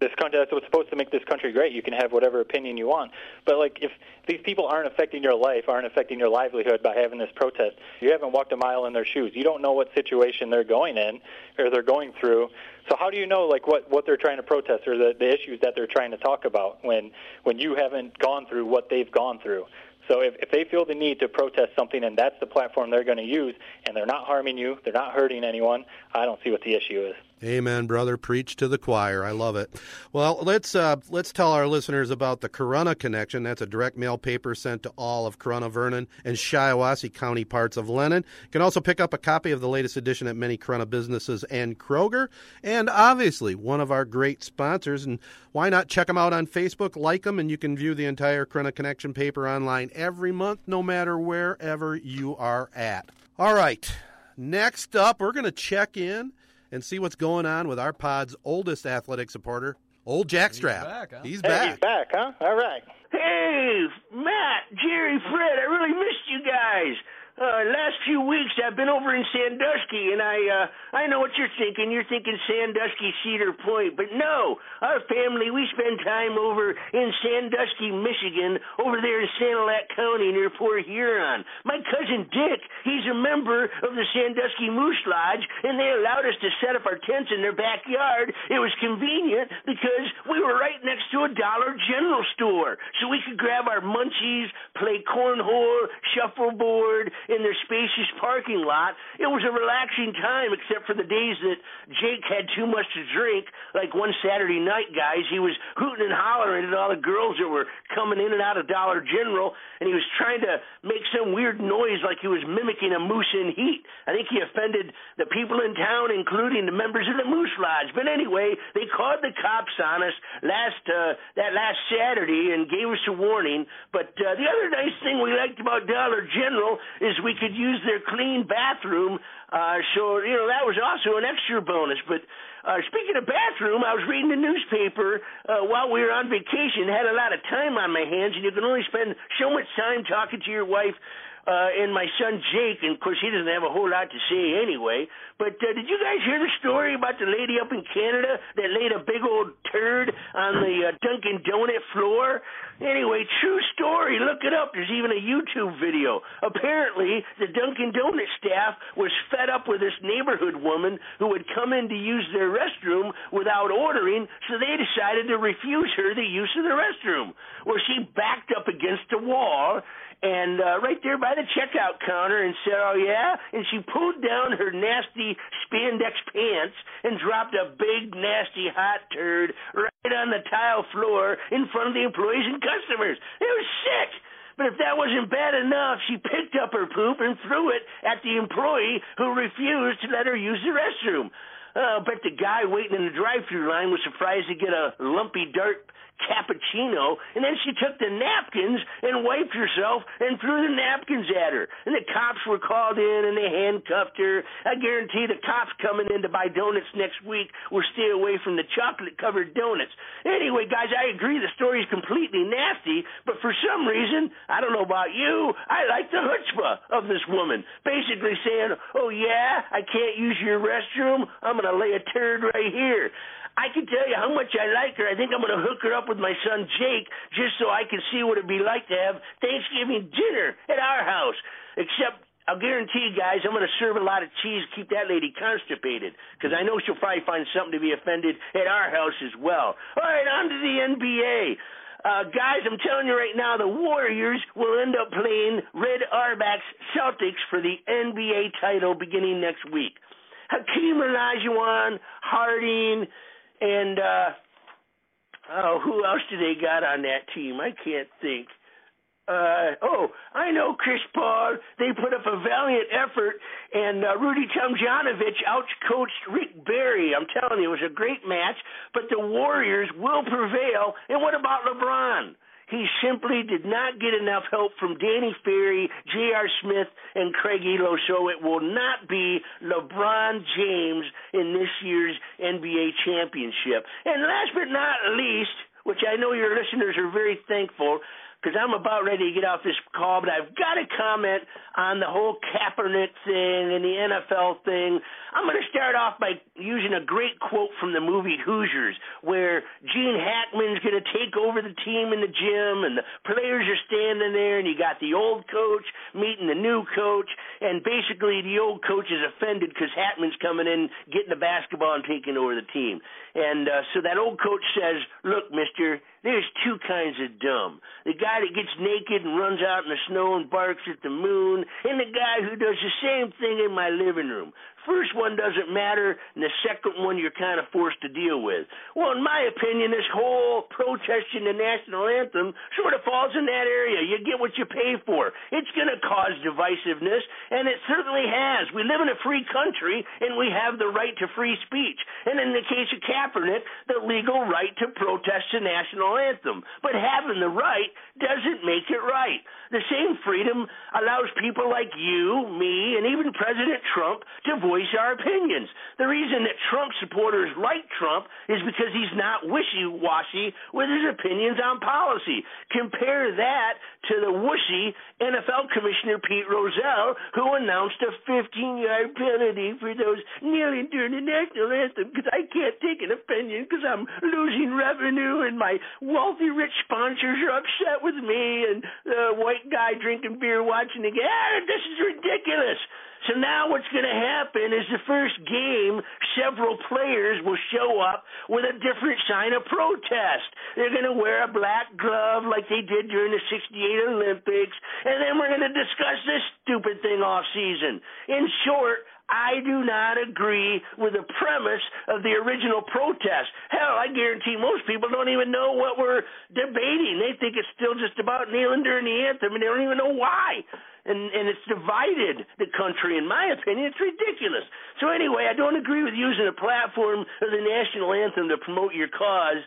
this country, that's what's supposed to make this country great. You can have whatever opinion you want, but like if these people aren't affecting your life, aren't affecting your livelihood by having this protest, you haven't walked a mile in their shoes. You don't know what situation they're going in or they're going through. So how do you know like what they're trying to protest or the issues that they're trying to talk about when you haven't gone through what they've gone through? So if they feel the need to protest something and that's the platform they're going to use and they're not harming you, they're not hurting anyone, I don't see what the issue is. Amen, brother. Preach to the choir. I love it. Well, let's tell our listeners about the Corunna Connection. That's a direct mail paper sent to all of Corunna, Vernon, and Shiawassee County parts of Lennon. You can also pick up a copy of the latest edition at many Corunna businesses and Kroger. And obviously, one of our great sponsors. And why not check them out on Facebook, like them, and you can view the entire Corunna Connection paper online every month, no matter wherever you are at. All right. Next up, we're going to check in and see what's going on with our pod's oldest athletic supporter, Old Jackstrap. He's back. He's back, huh? All right. Hey, Matt, Jerry, Fred, I really missed you guys. Last few weeks I've been over in Sandusky, and I know what you're thinking. You're thinking Sandusky, Cedar Point. But no, our family, we spend time over in Sandusky, Michigan, over there in Sanilac County near Port Huron. My cousin Dick, he's a member of the Sandusky Moose Lodge, and they allowed us to set up our tents in their backyard. It was convenient because we were right next to a Dollar General store, so we could grab our munchies, play cornhole, shuffleboard, in their spacious parking lot. It was a relaxing time except for the days that Jake had too much to drink. Like one Saturday night, guys, he was hooting and hollering at all the girls that were coming in and out of Dollar General, and he was trying to make some weird noise like he was mimicking a moose in heat. I think he offended the people in town, including the members of the Moose Lodge. But anyway, they called the cops on us last Saturday and gave us a warning. But the other nice thing we liked about Dollar General is we could use their clean bathroom, so, you know, that was also an extra bonus. But speaking of bathroom, I was reading the newspaper while we were on vacation, had a lot of time on my hands, and you can only spend so much time talking to your wife and my son Jake, and of course he doesn't have a whole lot to say anyway. But did you guys hear the story about the lady up in Canada that laid a big old turd on the Dunkin' Donut floor? Anyway, true story. Look it up. There's even a YouTube video. Apparently, the Dunkin' Donut staff was fed up with this neighborhood woman who would come in to use their restroom without ordering, so they decided to refuse her the use of the restroom. Well, she backed up against the wall and right there by the checkout counter and said, "Oh, yeah?" And she pulled down her nasty spandex pants and dropped a big, nasty, hot turd right on the tile floor in front of the employees and customers. It was sick. But if that wasn't bad enough, she picked up her poop and threw it at the employee who refused to let her use the restroom. I'll bet the guy waiting in the drive-thru line was surprised to get a lumpy dirt cappuccino, and then she took the napkins and wiped herself and threw the napkins at her. And the cops were called in, and they handcuffed her. I guarantee the cops coming in to buy donuts next week will stay away from the chocolate-covered donuts. Anyway, guys, I agree the story's completely nasty, but for some reason, I don't know about you, I like the chutzpah of this woman, basically saying, oh, yeah, I can't use your restroom. I'm going to lay a turd right here. I can tell you how much I like her. I think I'm going to hook her up with my son Jake just so I can see what it'd be like to have Thanksgiving dinner at our house. Except, I'll guarantee you guys, I'm going to serve a lot of cheese, keep that lady constipated, because I know she'll probably find something to be offended at our house as well. All right, on to the NBA. Guys, I'm telling you right now, the Warriors will end up playing Red Auerbach's Celtics for the NBA title beginning next week. Hakeem Olajuwon, Harding, and who else do they got on that team? I can't think. I know Chris Paul. They put up a valiant effort, and Rudy Tomjanovich outcoached Rick Barry. I'm telling you, it was a great match, but the Warriors will prevail. And what about LeBron? He simply did not get enough help from Danny Ferry, J.R. Smith, and Craig Elo, so it will not be LeBron James in this year's NBA championship. And last but not least, which I know your listeners are very thankful, because I'm about ready to get off this call, but I've got to comment on the whole Kaepernick thing and the NFL thing. I'm going to start off by using a great quote from the movie Hoosiers, where Gene Hackman's going to take over the team in the gym, and the players are standing there, and you got the old coach meeting the new coach, and basically the old coach is offended because Hackman's coming in, getting the basketball, and taking over the team. And so that old coach says, look, mister, there's two kinds of dumb. The guy that gets naked and runs out in the snow and barks at the moon, and the guy who does the same thing in my living room. First one doesn't matter, and the second one you're kind of forced to deal with. Well, in my opinion, this whole protesting the national anthem sort of falls in that area. You get what you pay for. It's going to cause divisiveness, and it certainly has. We live in a free country, and we have the right to free speech. And in the case of Kaepernick, the legal right to protest the national anthem. But having the right doesn't make it right. The same freedom allows people like you, me, and even President Trump to voice our opinions. The reason that Trump supporters like Trump is because he's not wishy-washy with his opinions on policy. Compare that to the wussy NFL Commissioner Pete Rozelle, who announced a 15-yard penalty for those kneeling during the national anthem because I can't take an opinion because I'm losing revenue and my wealthy, rich sponsors are upset with me, and the white guy drinking beer watching the game. Ah, this is ridiculous. So now what's going to happen is the first game, several players will show up with a different sign of protest. They're going to wear a black glove like they did during the 68 Olympics, and then we're going to discuss this stupid thing off season. In short, I do not agree with the premise of the original protest. Hell, I guarantee most people don't even know what we're debating. They think it's still just about kneeling during the anthem, and they don't even know why. And it's divided the country, in my opinion. It's ridiculous. So anyway, I don't agree with using a platform of the national anthem to promote your cause.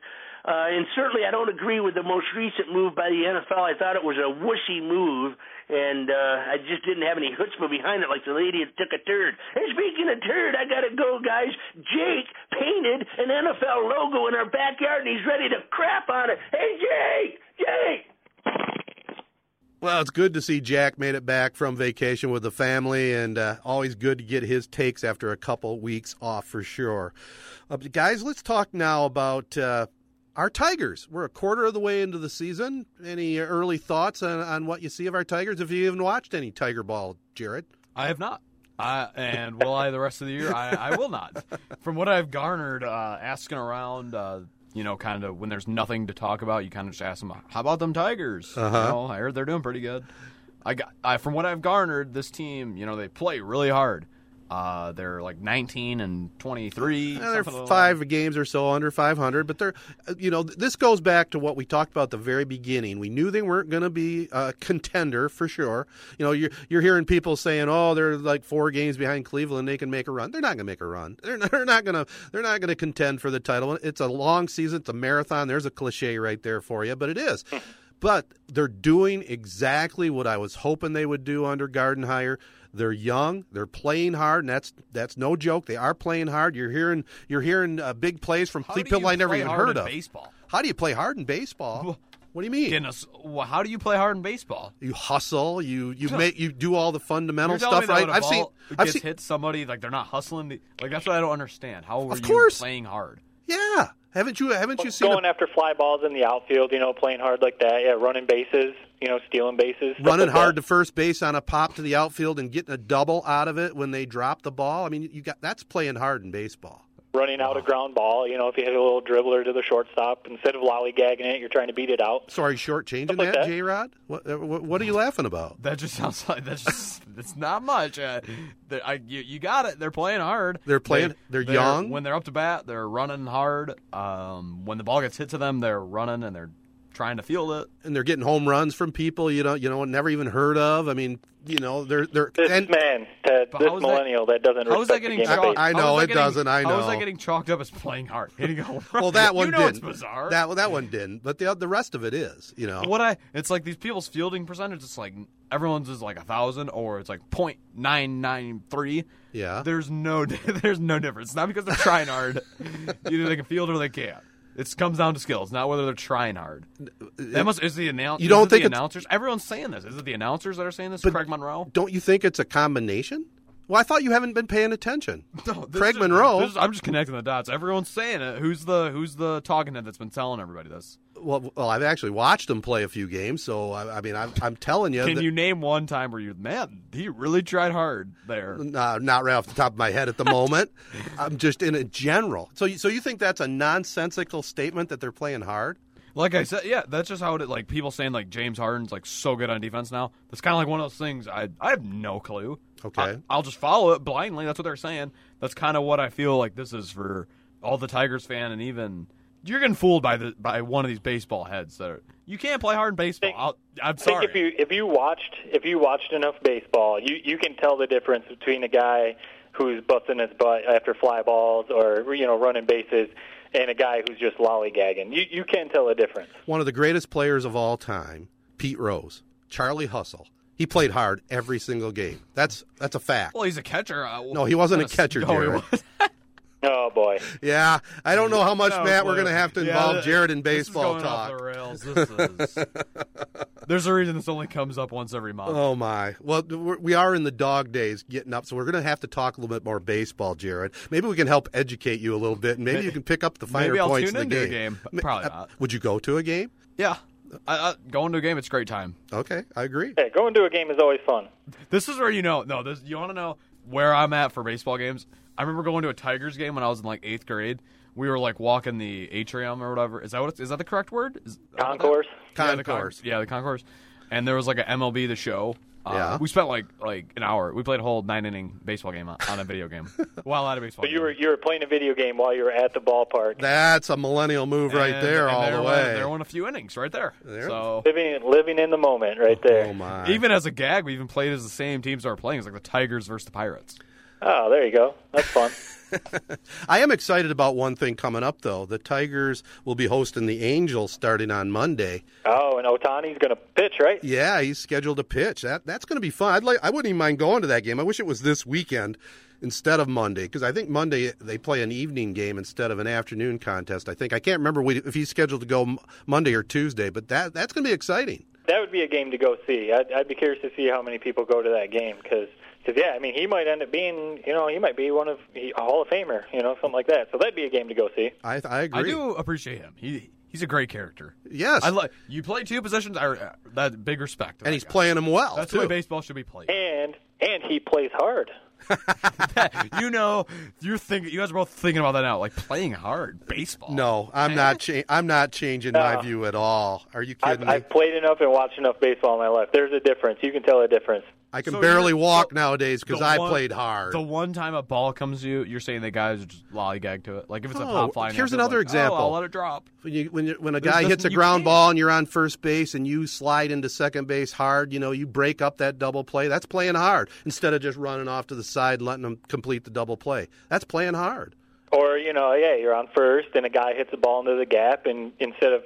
And certainly I don't agree with the most recent move by the NFL. I thought it was a wussy move, and I just didn't have any chutzpah behind it like the lady that took a turd. And speaking of turd, I got to go, guys. Jake painted an NFL logo in our backyard, and he's ready to crap on it. Hey, Jake! Jake! Well, it's good to see Jack made it back from vacation with the family, and always good to get his takes after a couple weeks off for sure. Guys, let's talk now about... our Tigers. We're a quarter of the way into the season. Any early thoughts on what you see of our Tigers? Have you even watched any Tiger ball, Jared? I have not. And will I the rest of the year? I will not. From what I've garnered, asking around, kind of when there's nothing to talk about, you kind of just ask them, how about them Tigers? Uh-huh. I heard they're doing pretty good. From what I've garnered, this team, they play really hard. They're like 19 and 23. Yeah, they're five games or so under 500. But they're, you know, this goes back to what we talked about at the very beginning. We knew they weren't going to be a contender for sure. You know, you're hearing people saying, "Oh, they're like 4 games behind Cleveland. They can make a run." They're not going to make a run. They're not going to contend for the title. It's a long season. It's a marathon. There's a cliche right there for you, but it is. But they're doing exactly what I was hoping they would do under Gardenhire. They're young, they're playing hard, and that's no joke. They are playing hard. You're hearing big plays from people I never even heard of. Baseball. How do you play hard in baseball? What do you mean? How do you play hard in baseball? You hustle. You do all the fundamental stuff, right? I've seen hit somebody like they're not hustling. That's what I don't understand. How are you playing hard? Yeah. Haven't you seen going after fly balls in the outfield? You know, playing hard like that. Yeah, running bases. You know, stealing bases. Running hard to first base on a pop to the outfield and getting a double out of it when they drop the ball. I mean, that's playing hard in baseball. Running out a ground ball. You know, if you hit a little dribbler to the shortstop, instead of lollygagging it, you're trying to beat it out. So are you shortchanging that, J-Rod? What are you laughing about? That just sounds like it's not much. You got it. They're playing hard. They're young. When they're up to bat, they're running hard. When the ball gets hit to them, they're running and they're trying to field it. And they're getting home runs from people you know never even heard of. I mean, you know, they're this and, man, Ted, this millennial that doesn't respect that getting the game. I know it doesn't. I know. How is that getting chalked up as playing hard? Hitting a home run. Well, that one didn't. It's bizarre. That one didn't. But the rest of it is, you know. It's like these people's fielding percentage. It's like everyone's is like 1,000 or it's like 0.993. Yeah. There's no difference. It's not because they're trying hard. Either they can field or they can't. It comes down to skills, not whether they're trying hard. Is it the announcers? Everyone's saying this. Is it the announcers that are saying this? Craig Monroe? Don't you think it's a combination? Well, I thought you haven't been paying attention. No, Craig Monroe. I'm just connecting the dots. Everyone's saying it. Who's the talking head that's been telling everybody this? Well, I've actually watched him play a few games, so I'm telling you. Can you name one time where you're, man, he really tried hard there? Not right off the top of my head at the moment. I'm just in a general. So you think that's a nonsensical statement that they're playing hard? Like I said, yeah, that's just how it is. Like people saying like James Harden's like so good on defense now. That's kind of like one of those things. I have no clue. Okay, I'll just follow it blindly. That's what they're saying. That's kind of what I feel like this is for all the Tigers fan and even. You're getting fooled by one of these baseball heads that are, you can't play hard in baseball. I'm sorry. I think if you watched enough baseball, you can tell the difference between a guy who's busting his butt after fly balls or you know running bases and a guy who's just lollygagging. You can tell the difference. One of the greatest players of all time, Pete Rose, Charlie Hustle. He played hard every single game. That's a fact. Well, he's a catcher. No, he wasn't a catcher, Jared. Oh, boy. Yeah. I don't know how much, Matt, we're going to have to involve Jared in baseball talk. This is going off the rails. There's a reason this only comes up once every month. Oh, my. Well, we are in the dog days getting up, so we're going to have to talk a little bit more baseball, Jared. Maybe we can help educate you a little bit, and maybe you can pick up the finer points in the game. Maybe I'll tune into a game. Probably not. Would you go to a game? Yeah. Going to a game, it's a great time. Okay. I agree. Hey, going to a game is always fun. This is where you know. No, you want to know where I'm at for baseball games? I remember going to a Tigers game when I was in like 8th grade. We were like walking the atrium or whatever. Is that the correct word? Concourse. The concourse. And there was like an MLB The Show. We spent like an hour. We played a whole 9-inning baseball game on a video game. While at a baseball game. You were playing a video game while you were at the ballpark. That's a millennial move right there all the way. There went a few innings right there. So living in the moment right there. Oh my. Even as a gag, we even played as the same teams that were playing. It's like the Tigers versus the Pirates. Oh, there you go. That's fun. I am excited about one thing coming up, though. The Tigers will be hosting the Angels starting on Monday. Oh, and Ohtani's going to pitch, right? Yeah, he's scheduled to pitch. That's going to be fun. I wouldn't even mind going to that game. I wish it was this weekend instead of Monday, because I think Monday they play an evening game instead of an afternoon contest, I think. I can't remember if he's scheduled to go Monday or Tuesday, but that's going to be exciting. That would be a game to go see. I'd be curious to see how many people go to that game, because... yeah, I mean, he might end up being, you know, he might be a Hall of Famer, you know, something like that. So that'd be a game to go see. I agree. I do appreciate him. He's a great character. Yes. You play two positions, that big respect. And he's playing them well, that's too. That's the way baseball should be played. And he plays hard. You know, you guys are both thinking about that now, like playing hard baseball. No, I'm not changing my view at all. Are you kidding me? I've played enough and watched enough baseball in my life. There's a difference. You can tell a difference. I can barely walk nowadays because I played hard. The one time a ball comes to you, you're saying the guys are just lollygag to it. Like if it's a pop fly. Here's another example. I'll let it drop. When a guy hits a ground ball and you're on first base and you slide into second base hard, you break up that double play. That's playing hard instead of just running off to the side and letting them complete the double play. That's playing hard. Or, you're on first, and a guy hits the ball into the gap, and instead of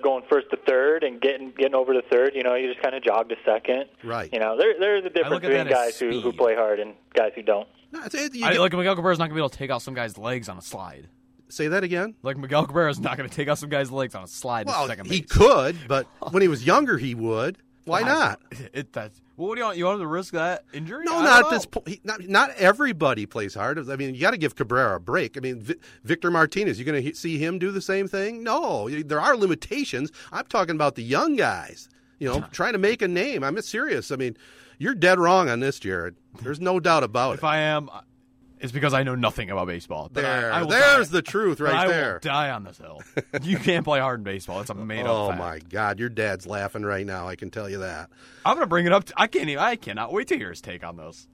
going first to third and getting over to third, you just kind of jog to second. Right. There's a difference between guys who play hard and guys who don't. No, Miguel Cabrera's not going to be able to take out some guy's legs on a slide. Say that again? Like Miguel Cabrera's not going to take out some guy's legs on a slide to second base. He could, but when he was younger, he would. Why not? What do you want? You want him to risk that injury? No, not at this point. Not everybody plays hard. I mean, you got to give Cabrera a break. I mean, Victor Martinez, you going to see him do the same thing? No, there are limitations. I'm talking about the young guys, trying to make a name. I'm serious. I mean, you're dead wrong on this, Jared. There's no doubt about it. If I am, it's because I know nothing about baseball. There's the truth right there. I will die on this hill. You can't play hard in baseball. It's a made-up fact. Oh, my God. Your dad's laughing right now. I can tell you that. I'm going to bring it up. I cannot wait to hear his take on this.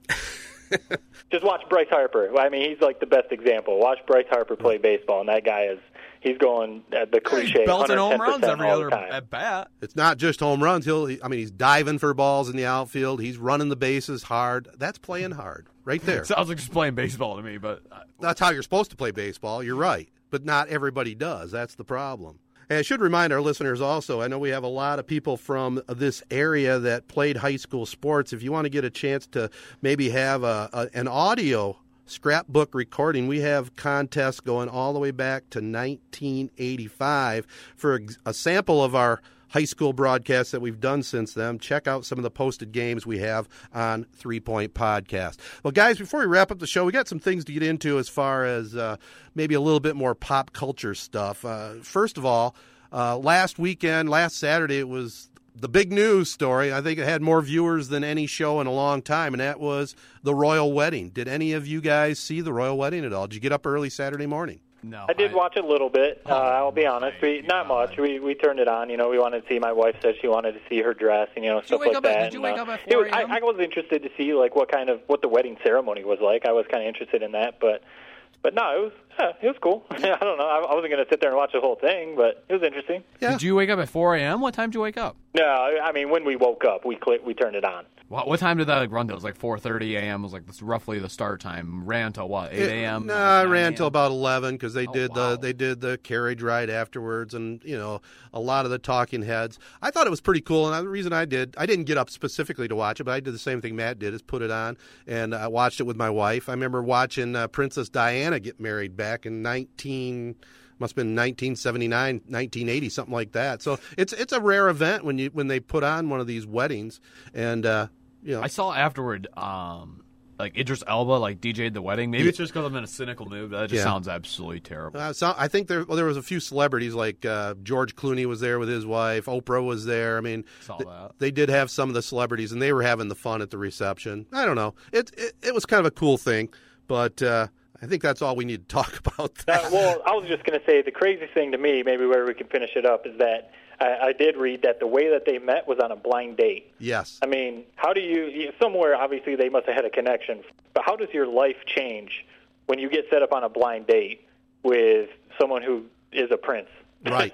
Just watch Bryce Harper. I mean, he's like the best example. Watch Bryce Harper play baseball, and that guy is – he's going at the cliche. He's belting home runs every other at bat. It's not just home runs. He's diving for balls in the outfield. He's running the bases hard. That's playing hard. Right there. It sounds like just playing baseball to me, but... That's how you're supposed to play baseball. You're right. But not everybody does. That's the problem. And I should remind our listeners also, I know we have a lot of people from this area that played high school sports. If you want to get a chance to maybe have an audio scrapbook recording, we have contests going all the way back to 1985 for a sample of our high school broadcasts that we've done since then. Check out some of the posted games we have on 3-Point Podcast. Well, guys, before we wrap up the show, we got some things to get into as far as maybe a little bit more pop culture stuff. First of all, last Saturday, it was the big news story. I think it had more viewers than any show in a long time, and that was the royal wedding. Did any of you guys see the royal wedding at all? Did you get up early Saturday morning? No, I did watch a little bit. I'll be honest, not much. We turned it on. We wanted to see. My wife said she wanted to see her dress, and stuff like that. Did you wake up at 4 a.m.? I was interested to see what the wedding ceremony was like. I was kind of interested in that, but no, it was cool. I don't know. I wasn't going to sit there and watch the whole thing, but it was interesting. Yeah. Did you wake up at 4 a.m.? What time did you wake up? No, I mean when we woke up, we turned it on. What time did that run to? It was 4:30 a.m. was roughly the start time. Ran until 8 a.m.? No, it ran until about 11 because they did the carriage ride afterwards and, a lot of the talking heads. I thought it was pretty cool, and the reason I didn't get up specifically to watch it, but I did the same thing Matt did is put it on, and I watched it with my wife. I remember watching Princess Diana get married back in 1979, 1980, something like that. So it's a rare event when they put on one of these weddings, and I saw afterward, Idris Elba, DJ'd the wedding. Maybe it's just because I'm in a cynical mood, but that just sounds absolutely terrible. I think there was a few celebrities, George Clooney was there with his wife, Oprah was there. I mean, they did have some of the celebrities, and they were having the fun at the reception. I don't know. It was kind of a cool thing, but... I think that's all we need to talk about. I was just going to say the crazy thing to me, maybe where we can finish it up, is that I did read that the way that they met was on a blind date. Yes. I mean, how do you somewhere, obviously, they must have had a connection, but how does your life change when you get set up on a blind date with someone who is a prince? Right.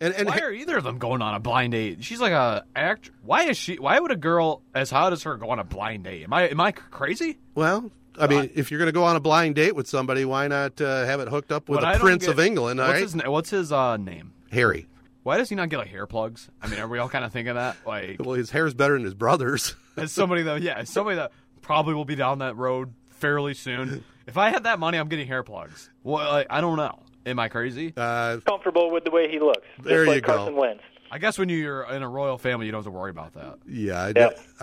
And why are either of them going on a blind date? She's like a actress. Why would a girl as hot as her go on a blind date? Am I crazy? Well... I mean, if you're going to go on a blind date with somebody, why not have it hooked up with a Prince of England? All right? What's his name? Harry. Why does he not get hair plugs? I mean, are we all kind of thinking that? Well, his hair's better than his brother's. As somebody that probably will be down that road fairly soon. If I had that money, I'm getting hair plugs. Well, I don't know. Am I crazy? Comfortable with the way he looks. There you go. Carson Wentz. I guess when you're in a royal family, you don't have to worry about that. Yeah,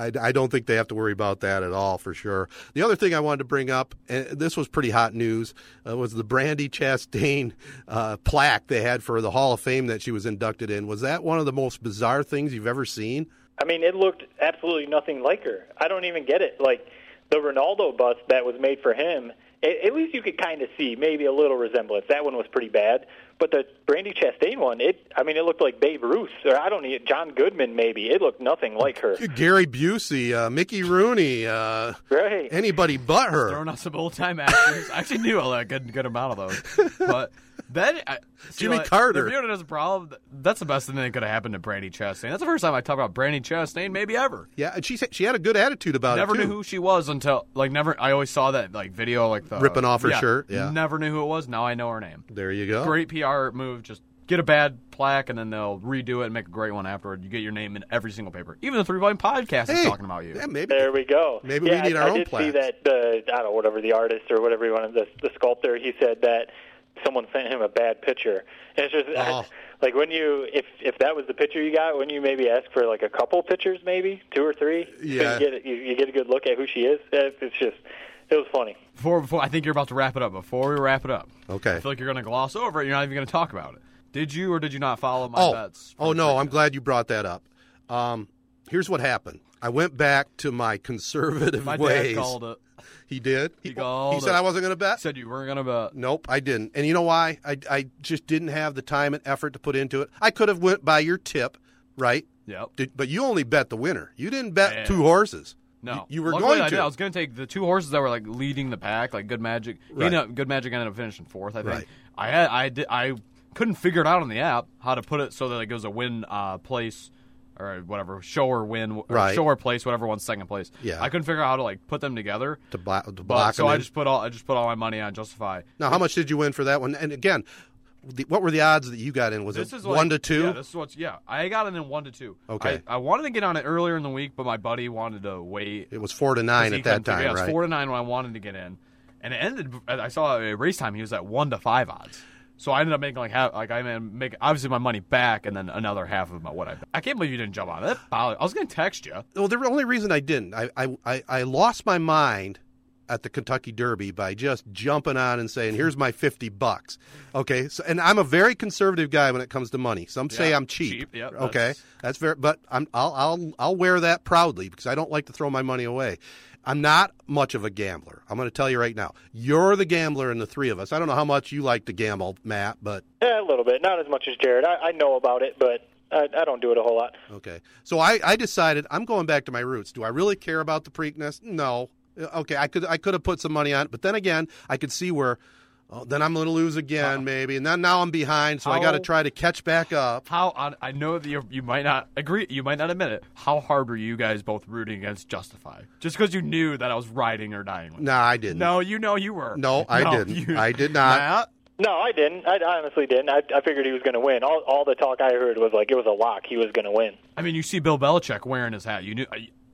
I don't think they have to worry about that at all, for sure. The other thing I wanted to bring up, and this was pretty hot news, was the Brandi Chastain plaque they had for the Hall of Fame that she was inducted in. Was that one of the most bizarre things you've ever seen? I mean, it looked absolutely nothing like her. I don't even get it. The Ronaldo bust that was made for him at least you could kind of see maybe a little resemblance. That one was pretty bad. But the Brandi Chastain one, it looked like Babe Ruth. Or I don't know, John Goodman maybe. It looked nothing like her. Gary Busey, Mickey Rooney, right. Anybody but her. Throwing out some old-time actors. I actually knew a good amount of those. But then Jimmy Carter. If you don't have a problem, that's the best thing that could have happened to Brandi Chastain. That's the first time I talk about Brandi Chastain maybe ever. Yeah, and she had a good attitude about it, too. Never knew who she was until, I always saw that, video, the ripping off her shirt. Yeah. Never knew who it was. Now I know her name. There you go. Great PR move. Just get a bad plaque, and then they'll redo it and make a great one afterward. You get your name in every single paper. Even the three-volume podcast is talking about you. Yeah, maybe. There we go. Maybe we need our own plaque. I did see that, the artist or whatever you wanted, the sculptor, he said that someone sent him a bad picture. And it's just when you if that was the picture you got, wouldn't you maybe ask for a couple pictures, maybe 2 or 3? Yeah. So you get a good look at who she is. It's just it was funny. Before I think you're about to wrap it up. Before we wrap it up, okay. I feel like you're going to gloss over it. You're not even going to talk about it. Did you or did you not follow my bets? Oh no, I'm glad you brought that up. Here's what happened. I went back to my conservative ways. My dad called it. He did? He said I wasn't going to bet? He said you weren't going to bet. Nope, I didn't. And you know why? I just didn't have the time and effort to put into it. I could have went by your tip, right? Yep. But you only bet the winner. You didn't bet two horses. No. You were Luckily, going to. I was going to take the two horses that were, leading the pack, Good Magic. Right. Good Magic ended up finishing fourth, I think. Right. I couldn't figure it out on the app how to put it so that it goes a win place or whatever, show or win, or right. show or place, whatever one's second place. Yeah. I couldn't figure out how to put them together to block. So I just put all my money on Justify. Now, how much did you win for that one? And again, what were the odds that you got in? Was it 1 to 2? Yeah, I got in 1 to 2. Okay. I wanted to get on it earlier in the week, but my buddy wanted to wait. It was 4 to 9 at that time, right? It was 4 to 9 when I wanted to get in, and it ended. I saw at race time he was at 1 to 5 odds. So I ended up making obviously my money back and then another half of what I bet. I can't believe you didn't jump on it. I was going to text you. Well, the only reason I didn't, I lost my mind at the Kentucky Derby by just jumping on and saying, "Here's my $50." Okay, so, and I'm a very conservative guy when it comes to money. Some say I'm cheap. Yep, okay, that's fair, but I'll wear that proudly because I don't like to throw my money away. I'm not much of a gambler. I'm going to tell you right now. You're the gambler in the three of us. I don't know how much you like to gamble, Matt, but... Yeah, a little bit. Not as much as Jared. I know about it, but I don't do it a whole lot. Okay. So I decided I'm going back to my roots. Do I really care about the Preakness? No. Okay, I could have put some money on it, but then again, I could see where... Oh, then I'm going to lose again, maybe. And then now I'm behind, so I got to try to catch back up. I know that you might not agree. You might not admit it. How hard were you guys both rooting against Justify? Just because you knew that I was riding or dying with you. No, I didn't. No, you know you were. No, I didn't. I did not. Matt? No, I didn't. I honestly didn't. I figured he was going to win. All the talk I heard was it was a lock. He was going to win. I mean, you see Bill Belichick wearing his hat. You knew.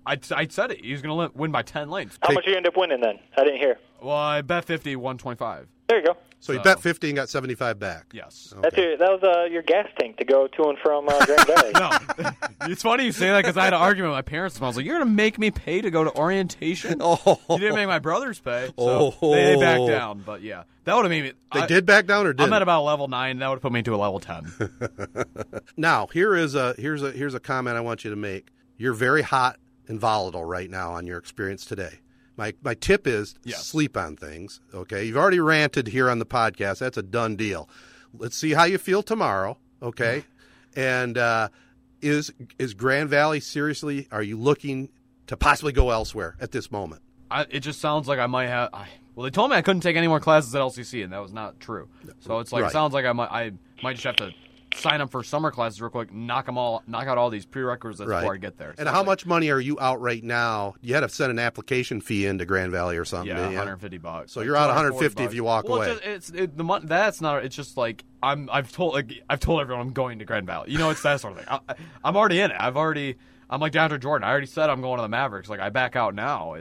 I said it. He was going to win by 10 lengths. How much did you end up winning then? I didn't hear. Well, I bet 50, 125. There you go. So you bet 50 and got 75 back. Yes. Okay. That was your gas tank to go to and from Grand Valley. No. It's funny you say that because I had an argument with my parents. And I was like, you're going to make me pay to go to orientation? Oh. You didn't make my brothers pay. So they backed down. But, yeah, that would have made me. They did back down or didn't? I'm at about level 9. That would put me to a level 10. Now, here's a comment I want you to make. You're very hot and volatile right now on your experience today. My tip is sleep on things, okay? You've already ranted here on the podcast. That's a done deal. Let's see how you feel tomorrow, okay? And is Grand Valley, seriously, are you looking to possibly go elsewhere at this moment? It just sounds like I might have they told me I couldn't take any more classes at LCC, and that was not true. So it's it sounds like I might just have to sign up for summer classes real quick, knock out all these prerequisites before I get there. So and how much money are you out right now? You had to send an application fee into Grand Valley or something. Yeah, $150. So you're out $150 if you walk away. I've told everyone I'm going to Grand Valley. You know, it's that sort of thing. I'm already in it. I'm like DeAndre Jordan. I already said I'm going to the Mavericks. I back out now.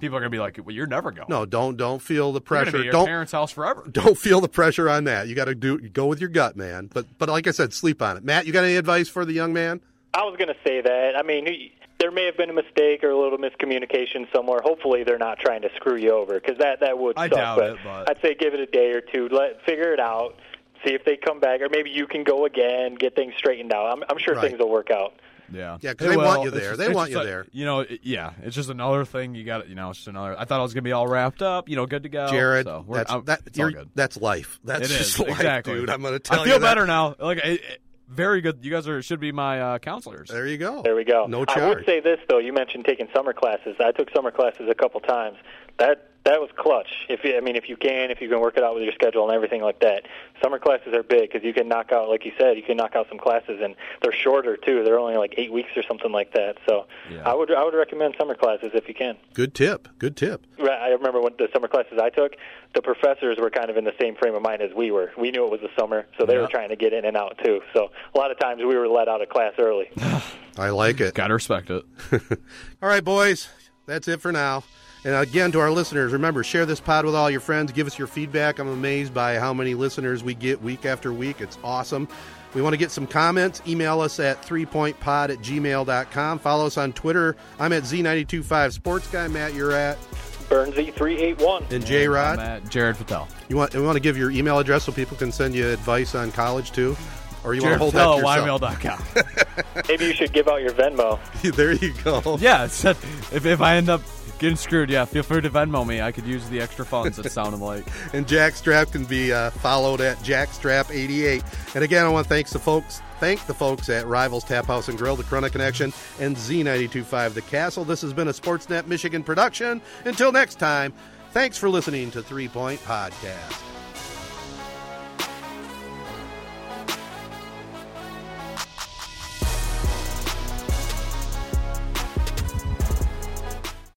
People are going to be like, well, you're never going. No, don't feel the pressure. You're going to be at your parents' house forever. Don't feel the pressure on that. You got to go with your gut, man. But like I said, sleep on it. Matt, you got any advice for the young man? I was going to say that. I mean, there may have been a mistake or a little miscommunication somewhere. Hopefully they're not trying to screw you over because that would suck. I doubt it, but I'd say give it a day or two. Figure it out. See if they come back. Or maybe you can go again, get things straightened out. I'm sure things will work out. Yeah. Yeah, because they want you there. Just, they want you there. You know, it's just another thing. You got it. You know, it's just another. I thought I was going to be all wrapped up, you know, good to go. Jared, so that's life. That's life, exactly. Dude. I'm going to tell you I feel better now. Like, very good. You guys should be my counselors. There you go. There we go. No charge. I would say this, though. You mentioned taking summer classes. I took summer classes a couple times. That was clutch. If you can work it out with your schedule and everything like that. Summer classes are big because you can knock out, like you said, some classes, and they're shorter too. They're only like 8 weeks or something like that. So yeah. I would recommend summer classes if you can. Good tip. I remember when the summer classes I took, the professors were kind of in the same frame of mind as we were. We knew it was the summer, so they were trying to get in and out too. So a lot of times we were let out of class early. I like it. Gotta respect it. All right, boys, that's it for now. And again, to our listeners, remember, share this pod with all your friends. Give us your feedback. I'm amazed by how many listeners we get week after week. It's awesome. We want to get some comments. Email us at 3pointpod@gmail.com. Follow us on Twitter. I'm at Z925 SportsGuy. Matt, you're at? Burnsy381. And J-Rod? I'm at Jared Patel. You want to give your email address so people can send you advice on college, too? Or you Jared want to hold that to yourself? Maybe you should give out your Venmo. There you go. Yeah, if I end up getting screwed, yeah, feel free to Venmo me. I could use the extra funds, it sounded like. And Jackstrap can be followed at Jackstrap88. And again, I want to thank the folks at Rivals Tap House and Grill, the Corona Connection, and Z92.5 The Castle. This has been a Sportsnet Michigan production. Until next time, thanks for listening to 3 Point Podcast.